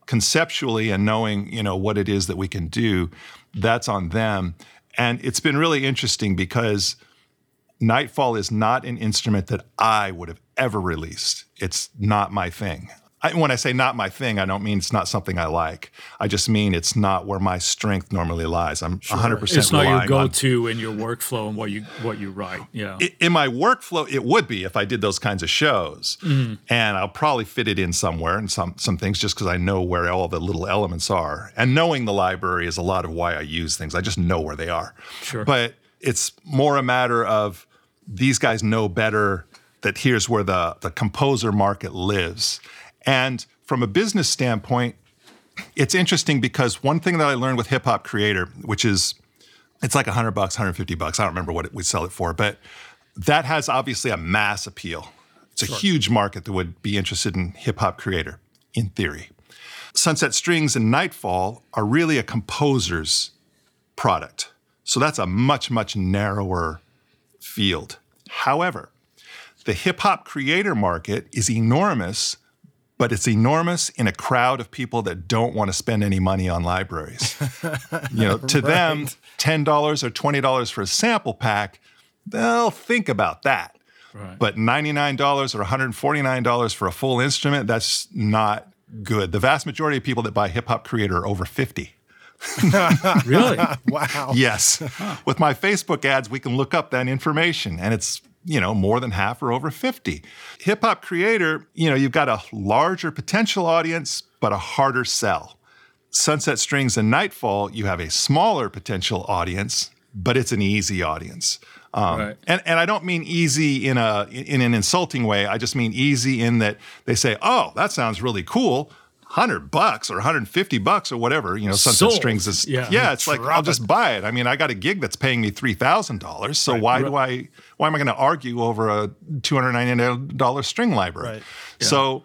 conceptually and knowing, you know, what it is that we can do, that's on them. And it's been really interesting because Nightfall is not an instrument that I would have ever released. It's not my thing. When I say not my thing, I don't mean it's not something I like. I just mean it's not where my strength normally lies. I'm 100% it's not your go-to in your workflow and what you write. Yeah. In my workflow, it would be if I did those kinds of shows. Mm. And I'll probably fit it in somewhere and some things just because I know where all the little elements are. And knowing the library is a lot of why I use things. I just know where they are. Sure. But it's more a matter of these guys know better that here's where the composer market lives. And from a business standpoint, it's interesting because one thing that I learned with Hip Hop Creator, which is, it's like $100, $150. I don't remember what we sell it for, but that has obviously a mass appeal. It's a huge market that would be interested in Hip Hop Creator, in theory. Sunset Strings and Nightfall are really a composer's product. So that's a much, much narrower field. However, the Hip Hop Creator market is enormous, but it's enormous in a crowd of people that don't want to spend any money on libraries. You know, to them, $10 or $20 for a sample pack, they'll think about that. Right. But $99 or $149 for a full instrument, that's not good. The vast majority of people that buy Hip Hop Creator are over 50. Really? Wow. Yes. Huh. With my Facebook ads, we can look up that information, and it's, you know, more than half are over 50. Hip Hop Creator, you know, you've got a larger potential audience, but a harder sell. Sunset Strings and Nightfall, you have a smaller potential audience, but it's an easy audience. Right. And I don't mean easy in an insulting way. I just mean easy in that they say, oh, that sounds really cool. $100 or $150 or whatever, you know, Sunset Strings is, it's like, I'll just buy it. I mean, I got a gig that's paying me $3,000, so why am I going to argue over a $299 string library? Right. Yeah. So,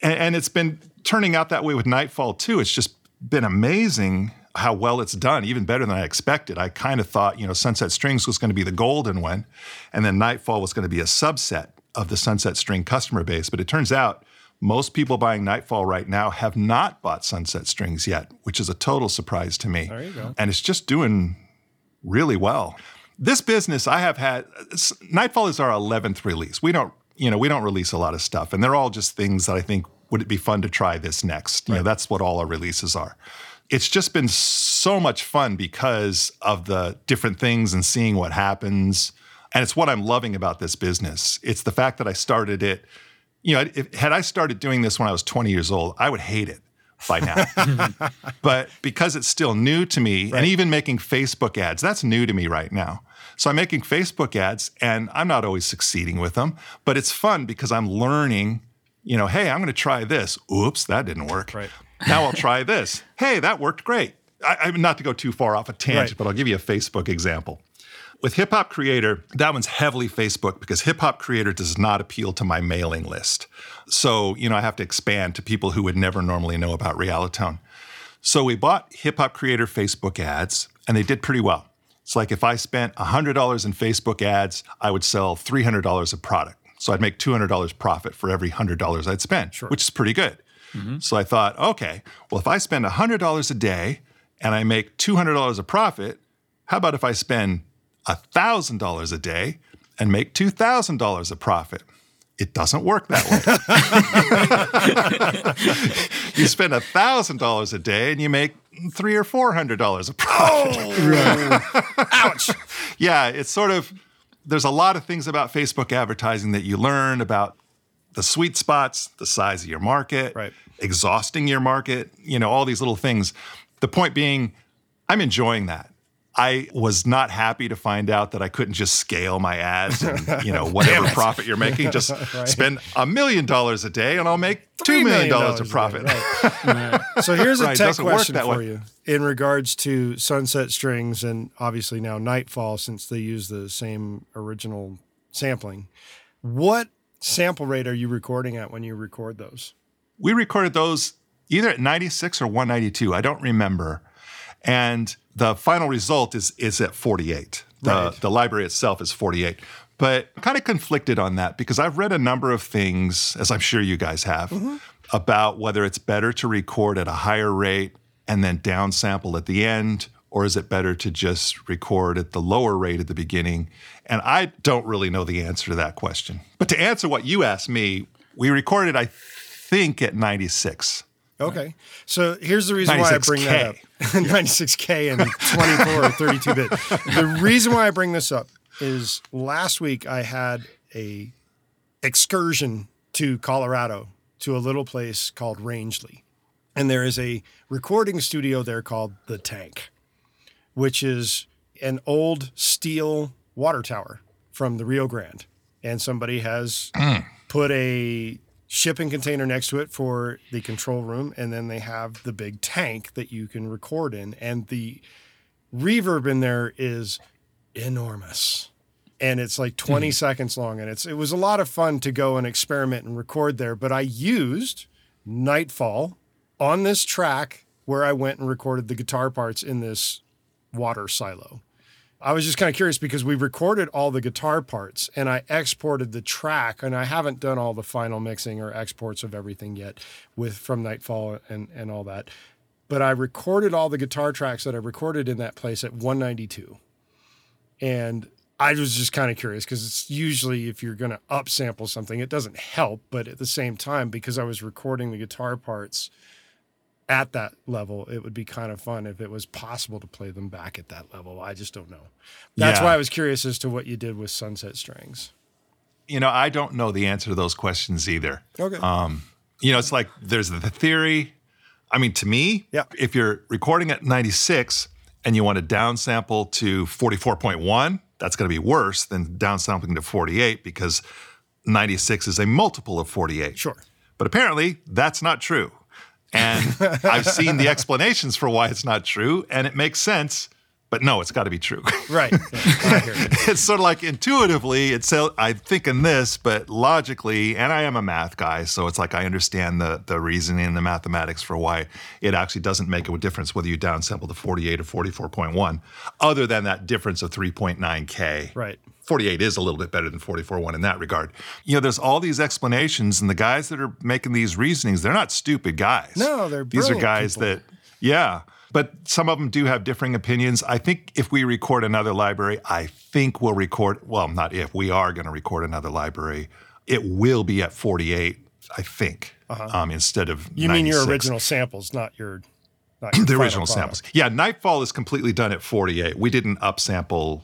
and it's been turning out that way with Nightfall too. It's just been amazing how well it's done, even better than I expected. I kind of thought, you know, Sunset Strings was going to be the golden one, and then Nightfall was going to be a subset of the Sunset String customer base, but it turns out most people buying Nightfall right now have not bought Sunset Strings yet, which is a total surprise to me. There you go. And it's just doing really well. This business I have had, Nightfall is our 11th release. We don't release a lot of stuff, and they're all just things that I think, would it be fun to try this next? You know, that's what all our releases are. It's just been so much fun because of the different things and seeing what happens. And it's what I'm loving about this business. It's the fact that I started it. You know, had I started doing this when I was 20 years old, I would hate it by now. But because it's still new to me, and even making Facebook ads, that's new to me right now. So I'm making Facebook ads, and I'm not always succeeding with them, but it's fun because I'm learning, you know, hey, I'm going to try this. Oops, that didn't work. Right. Now I'll try this. Hey, that worked great. I, not to go too far off a tangent, but I'll give you a Facebook example. With Hip Hop Creator, that one's heavily Facebook because Hip Hop Creator does not appeal to my mailing list. So, I have to expand to people who would never normally know about Realitone. So we bought Hip Hop Creator Facebook ads, and they did pretty well. It's like if I spent $100 in Facebook ads, I would sell $300 of product. So I'd make $200 profit for every $100 I'd spend, sure, which is pretty good. Mm-hmm. So I thought, okay, well, if I spend $100 a day and I make $200 of profit, how about if I spend $1,000 a day and make $2,000 of profit? It doesn't work that way. You spend $1,000 a day and you make $300 or $400 of profit. Oh, ouch. Yeah, it's sort of, there's a lot of things about Facebook advertising that you learn about the sweet spots, the size of your market, right, exhausting your market, all these little things. The point being, I'm enjoying that. I was not happy to find out that I couldn't just scale my ads and, whatever profit you're making, just right, spend $1 million a day and I'll make $2 million of profit. Right. So here's a tech question for you in regards to Sunset Strings and obviously now Nightfall, since they use the same original sampling. What sample rate are you recording at when you record those? We recorded those either at 96 or 192. I don't remember. And the final result is at 48. Right. The library itself is 48. But I'm kind of conflicted on that because I've read a number of things, as I'm sure you guys have, mm-hmm, about whether it's better to record at a higher rate and then downsample at the end, or is it better to just record at the lower rate at the beginning? And I don't really know the answer to that question. But to answer what you asked me, we recorded, I think, at 96. Okay. So here's the reason why I bring that up. 96K and 24 or 32 bit. The reason why I bring this up is last week I had a excursion to Colorado to a little place called Rangeley. And there is a recording studio there called The Tank, which is an old steel water tower from the Rio Grande. And somebody has put a shipping container next to it for the control room, and then they have the big tank that you can record in, and the reverb in there is enormous, and it's like 20 seconds long, and it was a lot of fun to go and experiment and record there. But I used Nightfall on this track where I went and recorded the guitar parts in this water silo. I was just kind of curious because we recorded all the guitar parts and I exported the track, and I haven't done all the final mixing or exports of everything yet from Nightfall and all that. But I recorded all the guitar tracks that I recorded in that place at 192. And I was just kind of curious because it's usually if you're going to upsample something, it doesn't help. But at the same time, because I was recording the guitar parts at that level, it would be kind of fun if it was possible to play them back at that level. I just don't know. That's why I was curious as to what you did with Sunset Strings. I don't know the answer to those questions either. Okay. It's like there's the theory. I mean, to me, if you're recording at 96 and you want to downsample to 44.1, that's going to be worse than downsampling to 48 because 96 is a multiple of 48. Sure. But apparently that's not true. And I've seen the explanations for why it's not true, and it makes sense, but no, it's got to be true. Right. It's sort of like intuitively, I'm thinking this, but logically, and I am a math guy, so it's like I understand the reasoning and the mathematics for why it actually doesn't make a difference whether you downsample to 48 or 44.1, other than that difference of 3.9K. Right. 48 is a little bit better than 44.1 in that regard. There's all these explanations, and the guys that are making these reasonings, they're not stupid guys. No, they're brilliant people. These are guys that, but some of them do have differing opinions. I think if we record another library, we are going to record another library. It will be at 48, I think, instead of 96. You mean your original samples, not your... The original samples. Yeah, Nightfall is completely done at 48. We didn't upsample...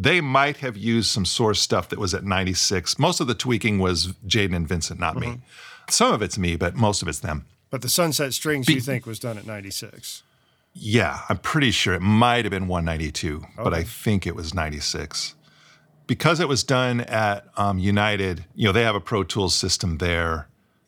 They might have used some source stuff that was at 96. Most of the tweaking was Jaden and Vincent, not me. Some of it's me, but most of it's them. But the Sunset Strings, you think, was done at 96? Yeah, I'm pretty sure it might have been 192, but I think it was 96. Because it was done at United, they have a Pro Tools system there.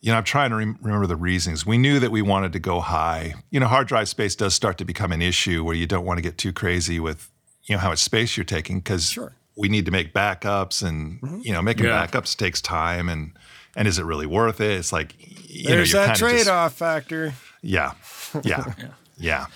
I'm trying to remember the reasons. We knew that we wanted to go high. Hard drive space does start to become an issue where you don't want to get too crazy with you know, how much space you're taking, because sure. we need to make backups, and mm-hmm. you know, making yeah. backups takes time, and is it really worth it? It's like, you there's know, you're that trade-off factor. Yeah, yeah, yeah. yeah.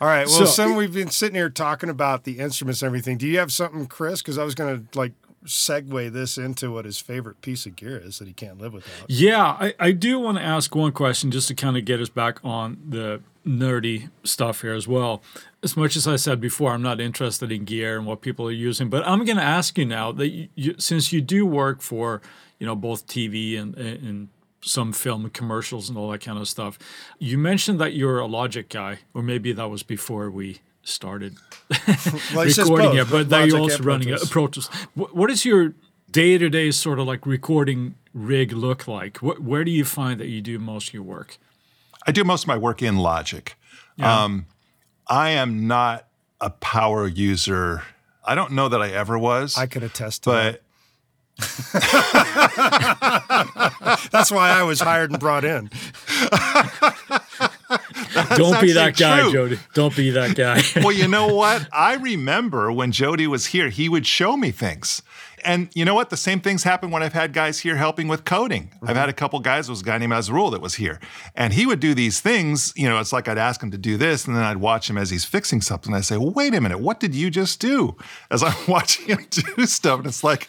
All right. Well, so we've been sitting here talking about the instruments and everything. Do you have something, Chris? Because I was going to like segue this into what his favorite piece of gear is that he can't live without. Yeah, I do want to ask one question just to kind of get us back on the nerdy stuff here as well. As much as I said before, I'm not interested in gear and what people are using, but I'm going to ask you now that you, since you do work for, you know, both TV and some film commercials and all that kind of stuff. You mentioned that you're a Logic guy, or maybe that was before we started recording here, but that you're also running a Pro Tools. What is your day-to-day sort of like recording rig look like? Where do you find that you do most of your work? I do most of my work in Logic. Yeah. I am not a power user. I don't know that I ever was. I could attest to that. That's why I was hired and brought in. Don't be that guy, true. Jody. Don't be that guy. Well, you know what? I remember when Jody was here, he would show me things. And you know what? The same things happen when I've had guys here helping with coding. Mm-hmm. I've had a couple guys. There was a guy named Azrul that was here. And he would do these things. You know, it's like I'd ask him to do this, and then I'd watch him as he's fixing something. I'd say, well, wait a minute. What did you just do? As I'm watching him do stuff. And it's like,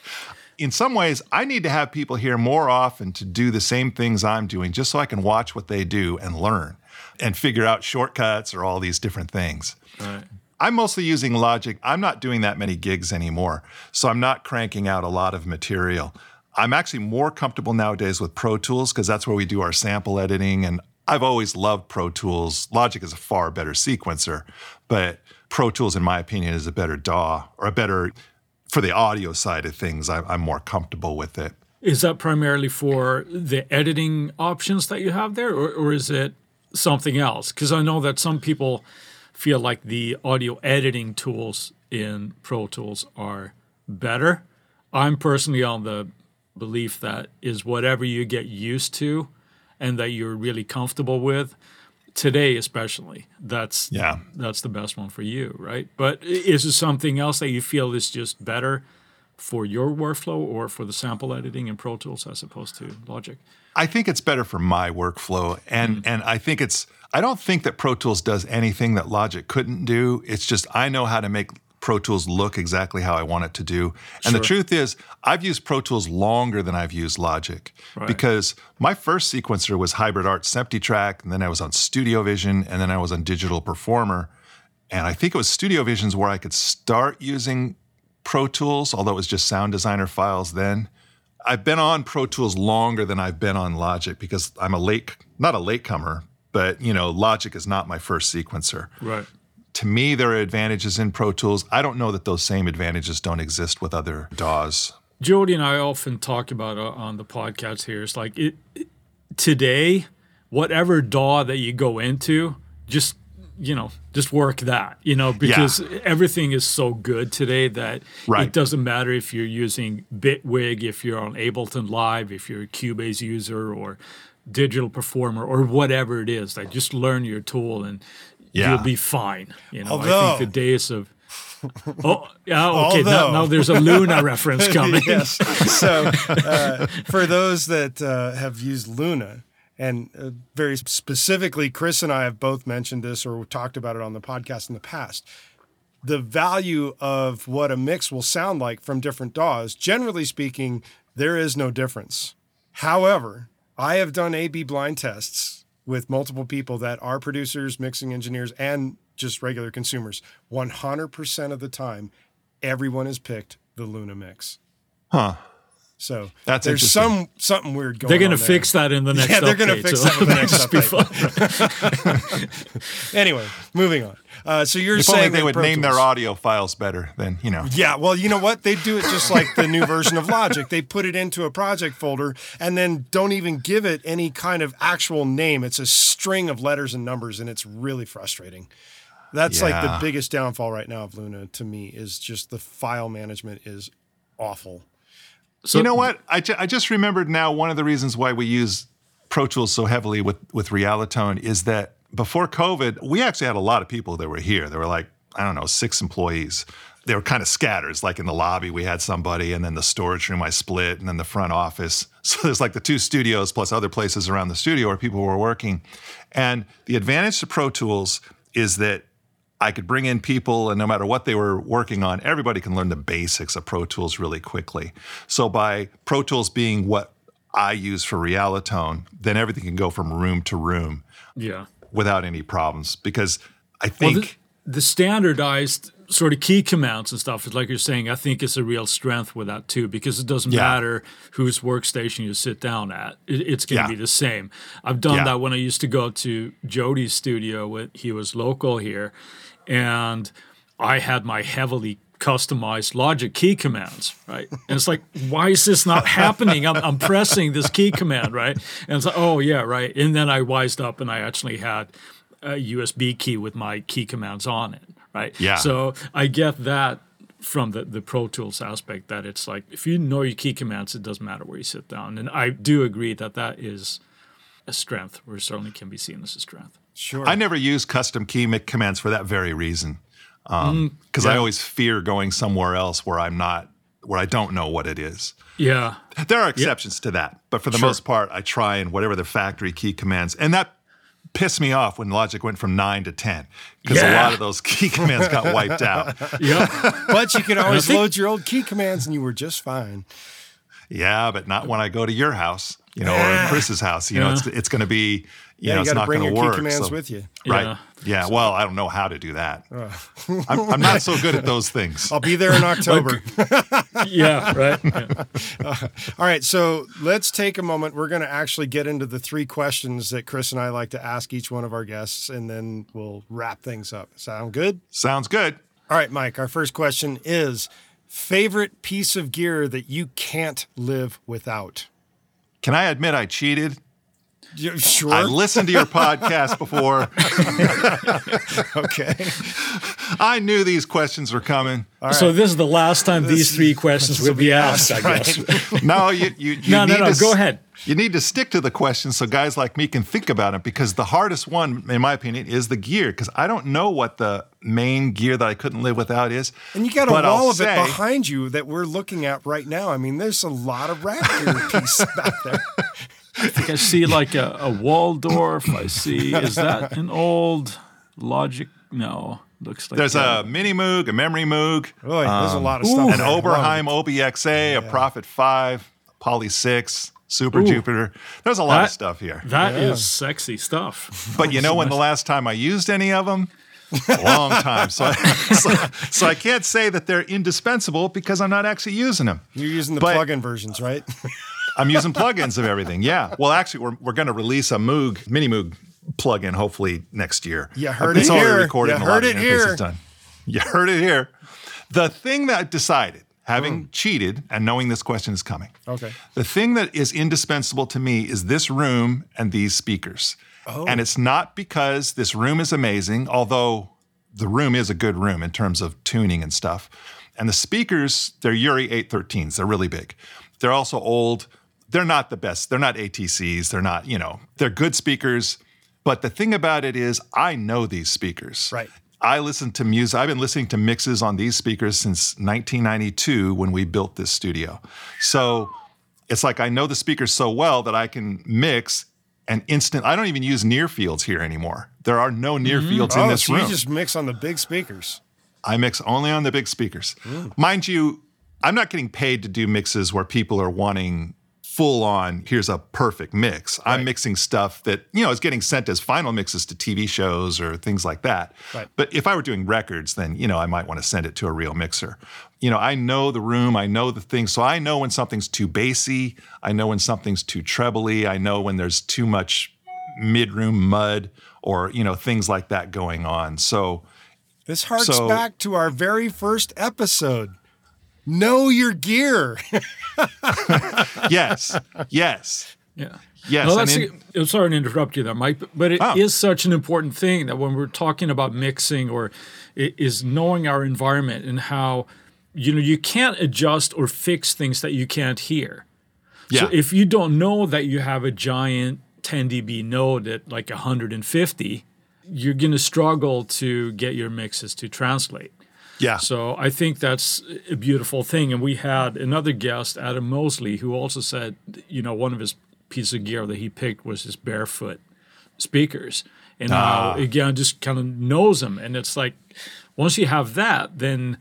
in some ways, I need to have people here more often to do the same things I'm doing, just so I can watch what they do and learn and figure out shortcuts or all these different things. Right. I'm mostly using Logic. I'm not doing that many gigs anymore, so I'm not cranking out a lot of material. I'm actually more comfortable nowadays with Pro Tools because that's where we do our sample editing, and I've always loved Pro Tools. Logic is a far better sequencer, but Pro Tools, in my opinion, is a better DAW or a better... For the audio side of things, I'm more comfortable with it. Is that primarily for the editing options that you have there, or is it something else? Because I know that some people feel like the audio editing tools in Pro Tools are better. I'm personally on the belief that is whatever you get used to and that you're really comfortable with, today especially, that's the best one for you, right? But is it something else that you feel is just better for your workflow or for the sample editing in Pro Tools as opposed to Logic? I think it's better for my workflow, and and I don't think that Pro Tools does anything that Logic couldn't do. It's just I know how to make Pro Tools look exactly how I want it to do. And sure. The truth is, I've used Pro Tools longer than I've used Logic, right? Because my first sequencer was Hybrid Art's SemptiTrack, and then I was on Studio Vision, and then I was on Digital Performer. And I think it was Studio Vision's where I could start using Pro Tools, although it was just Sound Designer files then. I've been on Pro Tools longer than I've been on Logic because I'm not a latecomer, but you know, Logic is not my first sequencer. Right. To me, there are advantages in Pro Tools. I don't know that those same advantages don't exist with other DAWs. Jody and I often talk about on the podcast here. It's like today, whatever DAW that you go into, just work that, because everything is so good today that It doesn't matter if you're using Bitwig, if you're on Ableton Live, if you're a Cubase user or Digital Performer or whatever it is. Like, just learn your tool and you'll be fine. I think the days of... Oh, yeah, okay, now there's a Luna reference coming. Yes. So for those that have used Luna, and very specifically, Chris and I have both mentioned this or talked about it on the podcast in the past, the value of what a mix will sound like from different DAWs, generally speaking, there is no difference. However, I have done A/B blind tests with multiple people that are producers, mixing engineers, and just regular consumers. 100% of the time, everyone has picked the Luna mix. Huh. So there's something weird going on. They're going to fix that in the next update. Yeah, they're going to fix that in the next update. Anyway, moving on. So you're saying they would name their audio files better than, Yeah, well, you know what? They do it just like the new version of Logic. They put it into a project folder and then don't even give it any kind of actual name. It's a string of letters and numbers, and it's really frustrating. That's like the biggest downfall right now of Luna to me is just the file management is awful. So, you know what? I just remembered now one of the reasons why we use Pro Tools so heavily with Realitone is that before COVID, we actually had a lot of people that were here. There were like, 6 employees. they were kind of scattered. It's like in the lobby, we had somebody, and then the storage room I split, and then the front office. So there's like the two studios plus other places around the studio where people were working. And the advantage to Pro Tools is that I could bring in people, and no matter what they were working on, everybody can learn the basics of Pro Tools really quickly. So by Pro Tools being what I use for Realitone, then everything can go from room to room without any problems. Because I think... Well, the standardized sort of key commands and stuff, like you're saying, I think it's a real strength with that too, because it doesn't matter whose workstation you sit down at. It's going to be the same. I've done that when I used to go to Jody's studio when he was local here, and I had my heavily customized Logic key commands, right? And it's like, why is this not happening? I'm pressing this key command, right? And it's like, oh, yeah, right. And then I wised up and I actually had a USB key with my key commands on it. Right. Yeah. So I get that from the Pro Tools aspect, that it's like, if you know your key commands, it doesn't matter where you sit down. And I do agree that is a strength, or certainly can be seen as a strength. Sure. I never use custom key commands for that very reason. Because I always fear going somewhere else where I don't know what it is. Yeah. There are exceptions to that. But for the most part, I try and whatever the factory key commands. And that pissed me off when Logic went from 9 to 10, because a lot of those key commands got wiped out. But you could always load your old key commands and you were just fine. Yeah, but not when I go to your house, or Chris's house. You know, it's going to be, it's not going to work. You got to bring your key commands with you. Right. Yeah, well, I don't know how to do that. I'm not so good at those things. I'll be there in October. All right, so let's take a moment. We're going to actually get into the three questions that Chris and I like to ask each one of our guests, and then we'll wrap things up. Sound good? Sounds good. All right, Mike, our first question is, favorite piece of gear that you can't live without? Can I admit I cheated? Sure. I listened to your podcast before. Okay. I knew these questions were coming. All right. So this is the last time these three questions will be asked, I guess. Right? No, you no, go ahead. You need to stick to the question so guys like me can think about it, because the hardest one, in my opinion, is the gear, because I don't know what the main gear that I couldn't live without is. And you got a wall of it behind you that we're looking at right now. I mean, there's a lot of rap gear pieces out there. I think I see like a Waldorf. I see, is that an old Logic? No, looks like there's a Mini Moog, a Memory Moog. Really, there's a lot of stuff. An Oberheim OBXA, a Prophet 5, a Poly 6, Super Jupiter. There's a lot of stuff here. That is sexy stuff. But you know when the last time I used any of them? A long time. So I can't say that they're indispensable because I'm not actually using them. You're using the plug-in versions, right? I'm using plugins of everything. Yeah. Well, actually, we're going to release a Moog, Mini Moog plugin, hopefully next year. You heard it here. It's already recorded. You heard it here. You heard it here. The thing that I decided, having cheated and knowing this question is coming. Okay. The thing that is indispensable to me is this room and these speakers. Oh. And it's not because this room is amazing, although the room is a good room in terms of tuning and stuff. And the speakers, they're Yuri 813s. They're really big. They're also old. They're not the best. They're not ATCs. They're not, they're good speakers. But the thing about it is I know these speakers. Right. I listen to music. I've been listening to mixes on these speakers since 1992 when we built this studio. So it's like I know the speakers so well that I can mix an instant. I don't even use near fields here anymore. There are no near fields in this room. You just mix on the big speakers. I mix only on the big speakers. Mm. Mind you, I'm not getting paid to do mixes where people are wanting full-on, here's a perfect mix. Right. I'm mixing stuff that, is getting sent as final mixes to TV shows or things like that. Right. But if I were doing records, then, I might want to send it to a real mixer. I know the room. I know the things. So I know when something's too bassy. I know when something's too trebly. I know when there's too much mid-room mud or, things like that going on. So this harks back to our very first episode. Know your gear. Yes. Yeah. Yes. Well, I'm sorry to interrupt you there, Mike, but it is such an important thing that when we're talking about mixing, or it is knowing our environment and how, you can't adjust or fix things that you can't hear. Yeah. So if you don't know that you have a giant 10 dB node at like 150, you're going to struggle to get your mixes to translate. Yeah. So I think that's a beautiful thing. And we had another guest, Adam Mosley, who also said, you know, one of his pieces of gear that he picked was his barefoot speakers. And now, again, just kind of knows them. And it's like, once you have that, then,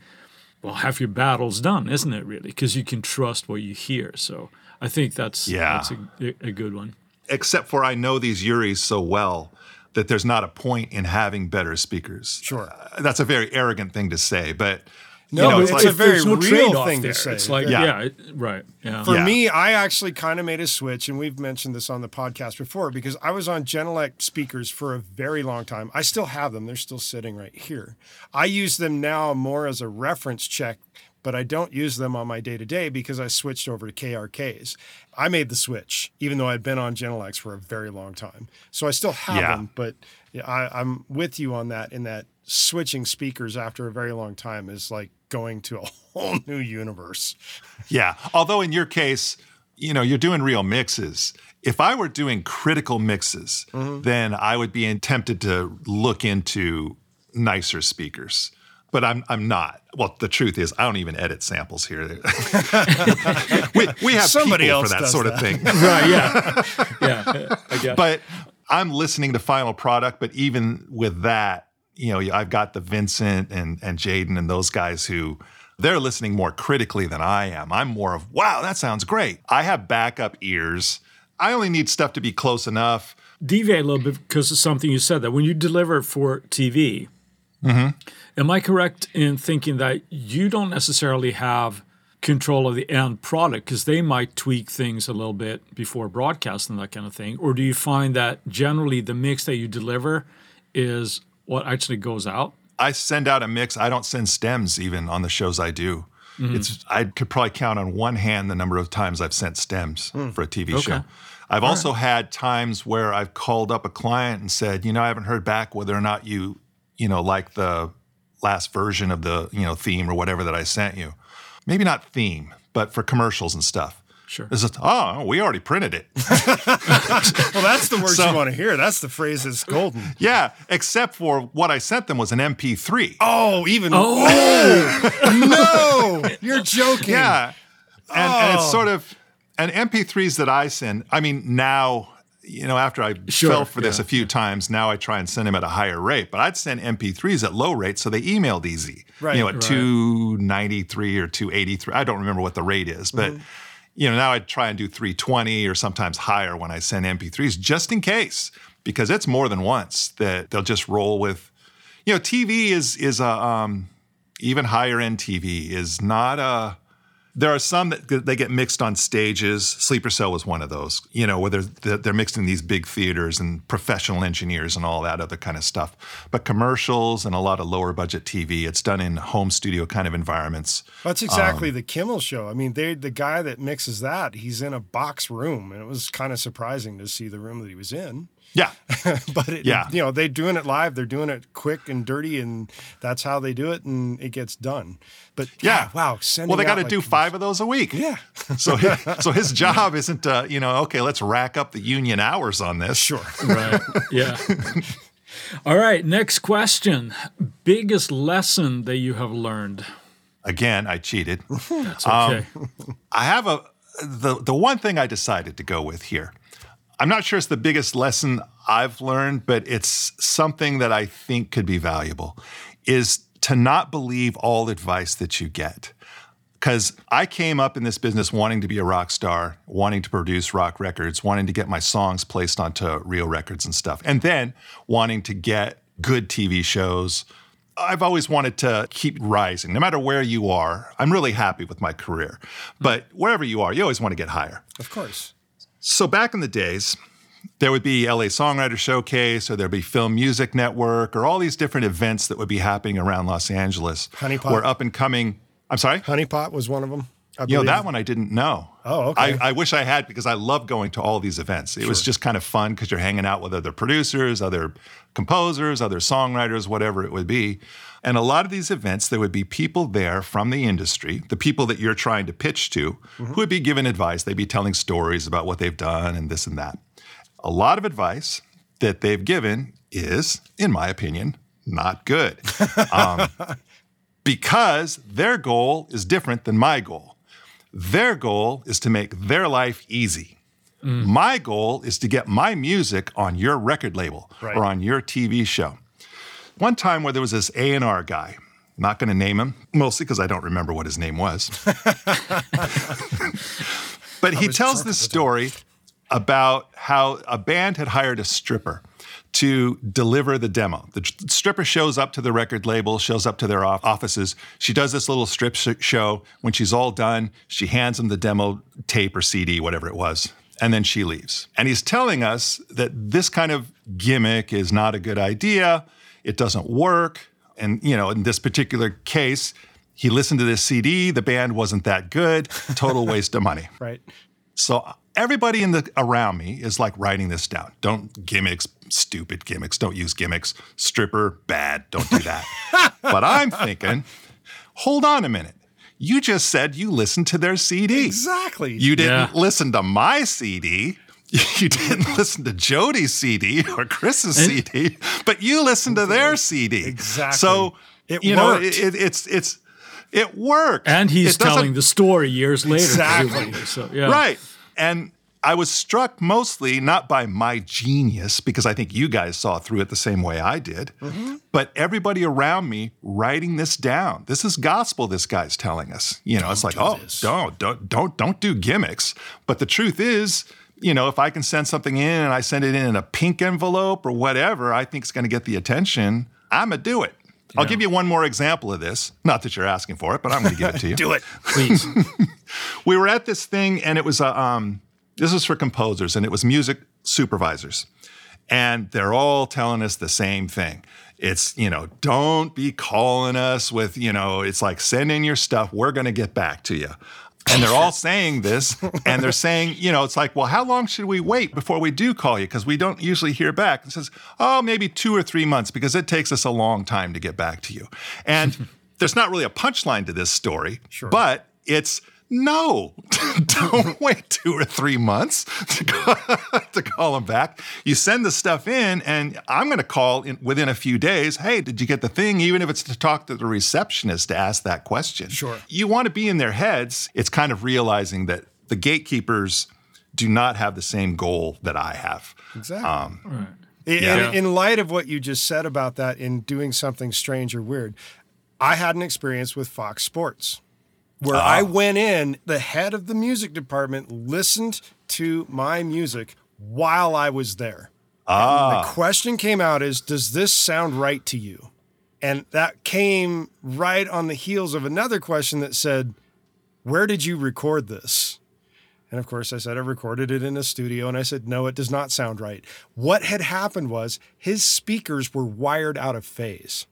well, half your battle's done, isn't it, really? Because you can trust what you hear. So I think that's a good one. Except for I know these Yuris so well that there's not a point in having better speakers. Sure. That's a very arrogant thing to say, but... No, it's a very real thing to say. It's like, right. Yeah. For me, I actually kind of made a switch, and we've mentioned this on the podcast before, because I was on Genelec speakers for a very long time. I still have them. They're still sitting right here. I use them now more as a reference check, but I don't use them on my day-to-day because I switched over to KRKs. I made the switch, even though I'd been on Genelecs for a very long time. So I still have them, but I'm with you on that, in that switching speakers after a very long time is like going to a whole new universe. Yeah. Although in your case, you know, you're doing real mixes. If I were doing critical mixes, then I would be tempted to look into nicer speakers. But I'm not. Well, the truth is, I don't even edit samples here. we have somebody people else for that sort of thing. Right, yeah. I guess. But I'm listening to final product, but even with that, you know, I've got the Vincent and Jaden and those guys who they're listening more critically than I am. I'm more of, wow, that sounds great. I have backup ears. I only need stuff to be close enough. Deviate a little bit because of something you said, that when you deliver for TV, am I correct in thinking that you don't necessarily have control of the end product because they might tweak things a little bit before broadcast and that kind of thing? Or do you find that generally the mix that you deliver is what actually goes out? I send out a mix. I don't send stems even on the shows I do. I could probably count on one hand the number of times I've sent stems for a TV show. I've also had times where I've called up a client and said, you know, I haven't heard back whether or not you know, like the last version of the, you know, theme or whatever that I sent you. Maybe not theme, but for commercials and stuff. Sure. It's just, oh, we already printed it. Well, that's the words you want to hear. That's the phrase that's golden. Yeah, except for what I sent them was an MP3. Oh, no, you're joking. Yeah. And it's sort of, and MP3s that I send, I mean, now, you know, after I fell for this a few times, now I try and send them at a higher rate. But I'd send MP3s at low rate, so they emailed easy. Right. You know, at 293 or 283. I don't remember what the rate is, but... You know, now I try and do 320 or sometimes higher when I send MP3s, just in case, because it's more than once that they'll just roll with, you know, TV is even higher end TV is not a, there are some that they get mixed on stages. Sleeper Cell was one of those, you know, where they're mixed in these big theaters and professional engineers and all that other kind of stuff. But commercials and a lot of lower budget TV, it's done in home studio kind of environments. That's exactly the Kimmel Show. I mean, the guy that mixes that, he's in a box room, and it was kind of surprising to see the room that he was in. Yeah. But, you know, they're doing it live. They're doing it quick and dirty, and that's how they do it, and it gets done. But, wow. Well, they got to do 5 of those a week. Yeah. So his job isn't, you know, okay, let's rack up the union hours on this. Sure. Right. Yeah. All right. Next question. Biggest lesson that you have learned? Again, I cheated. That's okay. I have the one thing I decided to go with here. I'm not sure it's the biggest lesson I've learned, but it's something that I think could be valuable, is to not believe all advice that you get. Because I came up in this business wanting to be a rock star, wanting to produce rock records, wanting to get my songs placed onto real records and stuff, and then wanting to get good TV shows. I've always wanted to keep rising, no matter where you are. I'm really happy with my career. But wherever you are, you always want to get higher. Of course. So back in the days, there would be LA Songwriter Showcase, or there'd be Film Music Network, or all these different events that would be happening around Los Angeles. Honeypot. Or up and coming. I'm sorry? Honeypot was one of them. You know, that one I didn't know. Oh, okay. I wish I had, because I love going to all these events. It was just kind of fun because you're hanging out with other producers, other composers, other songwriters, whatever it would be. And a lot of these events, there would be people there from the industry, the people that you're trying to pitch to, who would be giving advice. They'd be telling stories about what they've done and this and that. A lot of advice that they've given is, in my opinion, not good. because their goal is different than my goal. Their goal is to make their life easy. Mm. My goal is to get my music on your record label or on your TV show. One time where there was this A&R guy, I'm not going to name him, mostly because I don't remember what his name was. But he tells this story about how a band had hired a stripper to deliver the demo. The stripper shows up to the record label, shows up to their offices. She does this little strip show. When she's all done, she hands him the demo tape or CD, whatever it was, and then she leaves. And he's telling us that this kind of gimmick is not a good idea. It doesn't work. And, you know, in this particular case, he listened to this CD. The band wasn't that good. Total waste of money. Right. So everybody in the around me is like writing this down. Don't gimmicks, stupid gimmicks. Don't use gimmicks. Stripper, bad. Don't do that. But I'm thinking, hold on a minute. You just said you listened to their CD. Exactly. You didn't listen to my CD. You didn't listen to Jody's CD or Chris's CD, but you listened to their CD. Exactly. So it worked. It worked. And he's telling the story years later. Exactly. So, yeah. Right. And I was struck mostly not by my genius, because I think you guys saw through it the same way I did, but everybody around me writing this down. This is gospel this guy's telling us. You know, it's like, don't do gimmicks. But the truth is, you know, if I can send something in and I send it in a pink envelope or whatever, I think it's going to get the attention, I'm going to do it. Yeah. I'll give you one more example of this. Not that you're asking for it, but I'm going to give it to you. Do it, please. We were at this thing, and it was this was for composers, and it was music supervisors. And they're all telling us the same thing. It's, you know, don't be calling us with, you know, it's like, send in your stuff. We're going to get back to you. And they're all saying this, and they're saying, you know, it's like, well, how long should we wait before we do call you? Because we don't usually hear back. And says, oh, maybe 2 or 3 months, because it takes us a long time to get back to you. And there's not really a punchline to this story, but it's, no, don't wait 2 or 3 months to call them back. You send the stuff in, and I'm going to call in within a few days, hey, did you get the thing? Even if it's to talk to the receptionist to ask that question. Sure. You want to be in their heads. It's kind of realizing that the gatekeepers do not have the same goal that I have. Exactly. Right. In light of what you just said about that, in doing something strange or weird, I had an experience with Fox Sports, where I went in, the head of the music department listened to my music while I was there. And the question came out is, does this sound right to you? And that came right on the heels of another question that said, where did you record this? And of course I said, I recorded it in a studio. And I said, no, it does not sound right. What had happened was his speakers were wired out of phase.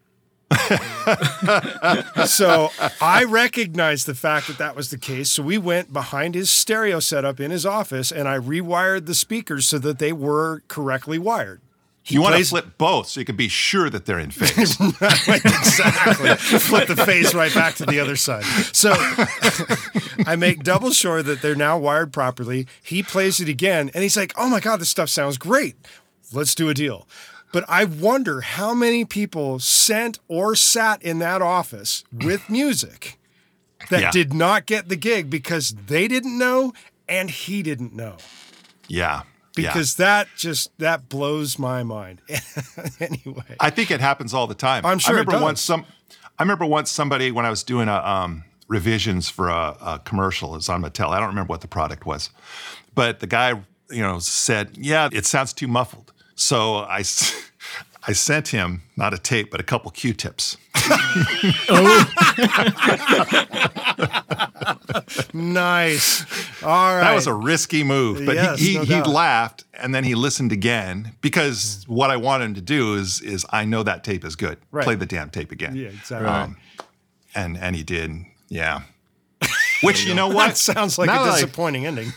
So I recognized the fact that that was the case. So we went behind his stereo setup in his office, and I rewired the speakers so that they were correctly wired. You want to flip both so you can be sure that they're in phase. Exactly. Flip the phase right back to the other side. So I make double sure that they're now wired properly. He plays it again, and he's like, oh my God, this stuff sounds great. Let's do a deal. But I wonder how many people sent or sat in that office with music that did not get the gig because they didn't know and he didn't know. Yeah. Because that blows my mind. Anyway. I think it happens all the time. I'm sure I remember once somebody, when I was doing a revisions for a commercial, it was on Mattel. I don't remember what the product was. But the guy, you know, said, yeah, it sounds too muffled. So I sent him, not a tape, but a couple Q-tips. Nice. All right. That was a risky move. But yes, he laughed, and then he listened again, because what I want him to do is I know that tape is good. Right. Play the damn tape again. Yeah, exactly. And he did, yeah. Which, you know what? That sounds like a disappointing ending.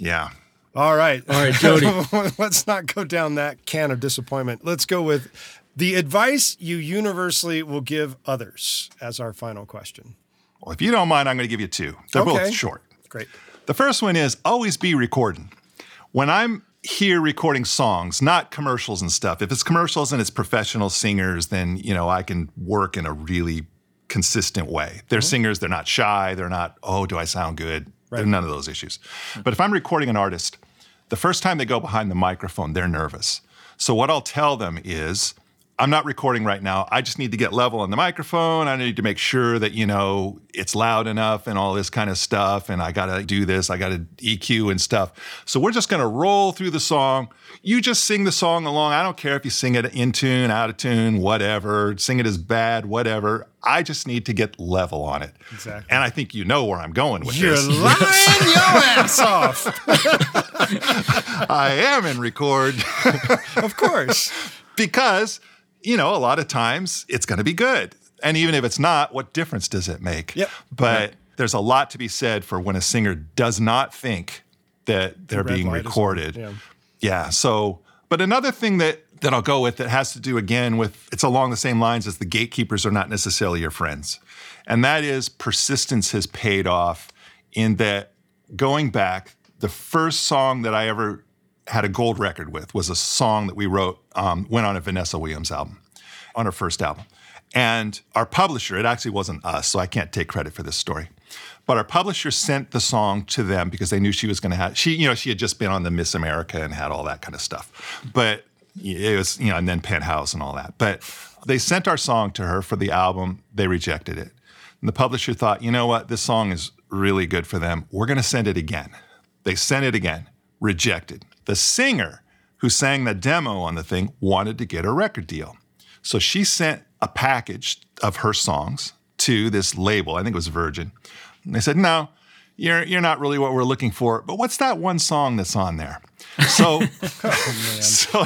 Yeah. All right, Jody. Let's not go down that can of disappointment. Let's go with the advice you universally will give others as our final question. Well, if you don't mind, I'm going to give you two. They're both short. Great. The first one is always be recording. When I'm here recording songs, not commercials and stuff. If it's commercials and it's professional singers, then, you know, I can work in a really consistent way. They're singers, they're not shy, they're not, oh, do I sound good? Right. They're none of those issues. Mm-hmm. But if I'm recording an artist, the first time they go behind the microphone, they're nervous. So what I'll tell them is, I'm not recording right now. I just need to get level on the microphone. I need to make sure that, you know, it's loud enough and all this kind of stuff. And I got to do this. I got to EQ and stuff. So we're just going to roll through the song. You just sing the song along. I don't care if you sing it in tune, out of tune, whatever. Sing it as bad, whatever. I just need to get level on it. Exactly. And I think you know where I'm going with this. You're lying your ass off. I am in record. Of course. Because... you know, a lot of times it's going to be good. And even if it's not, what difference does it make? Yep. But there's a lot to be said for when a singer does not think that they're being recorded. So, but another thing that I'll go with that has to do again with, it's along the same lines as the gatekeepers are not necessarily your friends. And that is persistence has paid off in that going back, the first song that I ever had a gold record with was a song that we wrote, went on a Vanessa Williams album, on her first album. And our publisher, it actually wasn't us, so I can't take credit for this story, but our publisher sent the song to them because they knew she was going to have, she had just been on the Miss America and had all that kind of stuff. But it was, you know, and then Penthouse and all that. But they sent our song to her for the album. They rejected it. And the publisher thought, you know what, this song is really good for them. We're going to send it again. They sent it again, rejected. The singer who sang the demo on the thing wanted to get a record deal. So she sent a package of her songs to this label, I think it was Virgin. And they said, no, you're not really what we're looking for, but what's that one song that's on there? So, so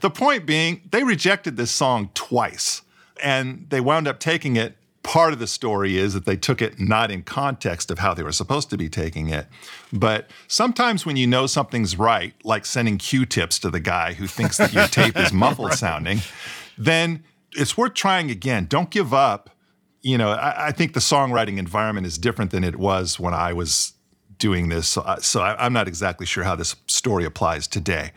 the point being, they rejected this song twice and they wound up taking it. Part of the story is that they took it not in context of how they were supposed to be taking it. But sometimes when you know something's right, like sending Q-tips to the guy who thinks that your tape is muffled sounding, then it's worth trying again. Don't give up. You know, I think the songwriting environment is different than it was when I was doing this. So I'm not exactly sure how this story applies today.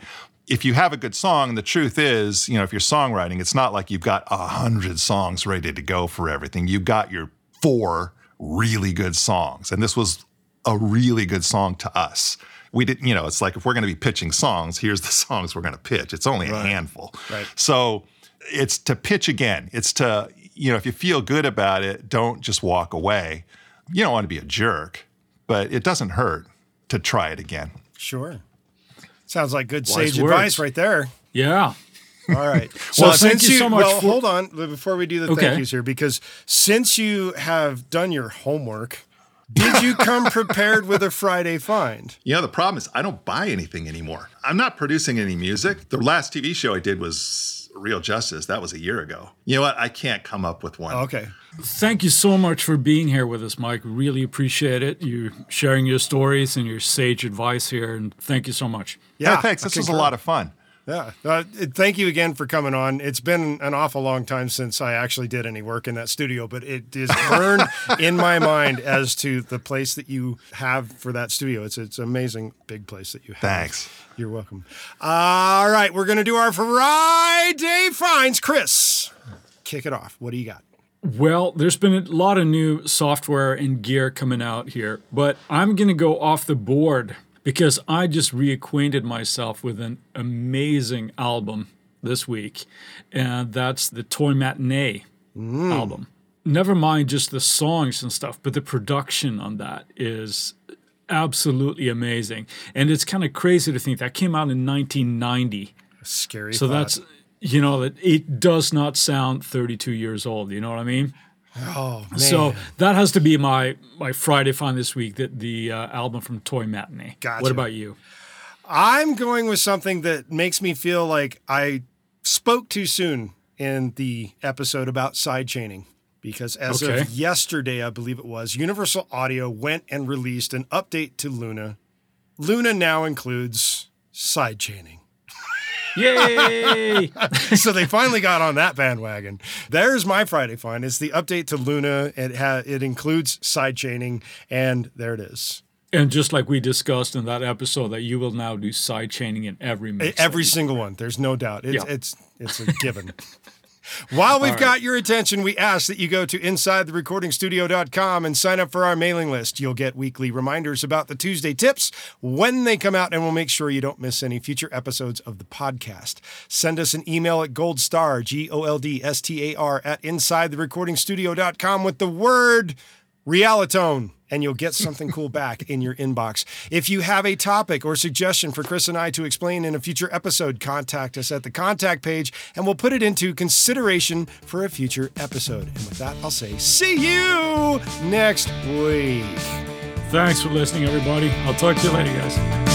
If you have a good song, the truth is, you know, if you're songwriting, it's not like you've got 100 songs ready to go for everything. You've got your 4 really good songs. And this was a really good song to us. We didn't, you know, it's like if we're going to be pitching songs, here's the songs we're going to pitch. It's only a handful. Right. So it's to pitch again. It's to, you know, if you feel good about it, don't just walk away. You don't want to be a jerk, but it doesn't hurt to try it again. Sure. Sounds like good sage advice right there. Yeah. All right. Well, thank you so much. Well, hold on before we do the thank yous here, because since you have done your homework, did you come prepared with a Friday find? You know, the problem is I don't buy anything anymore. I'm not producing any music. The last TV show I did was Real Justice. That was a year ago. You know what? I can't come up with one. Okay. Thank you so much for being here with us, Mike. Really appreciate it. You're sharing your stories and your sage advice here, and thank you so much. Yeah, hey, thanks. This was a lot of fun. Yeah. Thank you again for coming on. It's been an awful long time since I actually did any work in that studio, but it is burned in my mind as to the place that you have for that studio. It's an amazing big place that you have. Thanks. You're welcome. All right. We're going to do our Friday finds. Chris, kick it off. What do you got? Well, there's been a lot of new software and gear coming out here, but I'm going to go off the board because I just reacquainted myself with an amazing album this week, and that's the Toy Matinee album. Never mind just the songs and stuff, but the production on that is absolutely amazing. And it's kind of crazy to think that came out in 1990. Scary thought. So that's... you know, that it does not sound 32 years old. You know what I mean? Oh, man. So that has to be my Friday find this week, that the album from Toy Matinee. Gotcha. What about you? I'm going with something that makes me feel like I spoke too soon in the episode about sidechaining. Because as of yesterday, I believe it was, Universal Audio went and released an update to Luna. Luna now includes sidechaining. Yay! So they finally got on that bandwagon. There's my Friday find. It's the update to Luna. It includes sidechaining, and there it is. And just like we discussed in that episode, that you will now do sidechaining in every mix. Every single one. There's no doubt. It's a given. While we've got your attention, we ask that you go to InsideTheRecordingStudio.com and sign up for our mailing list. You'll get weekly reminders about the Tuesday tips when they come out, and we'll make sure you don't miss any future episodes of the podcast. Send us an email at goldstar, GOLDSTAR, at InsideTheRecordingStudio.com with the word Realitone, and you'll get something cool back in your inbox. If you have a topic or suggestion for Chris and I to explain in a future episode, contact us at the contact page, and we'll put it into consideration for a future episode. And with that, I'll say, see you next week. Thanks for listening, everybody. I'll talk to you later, guys.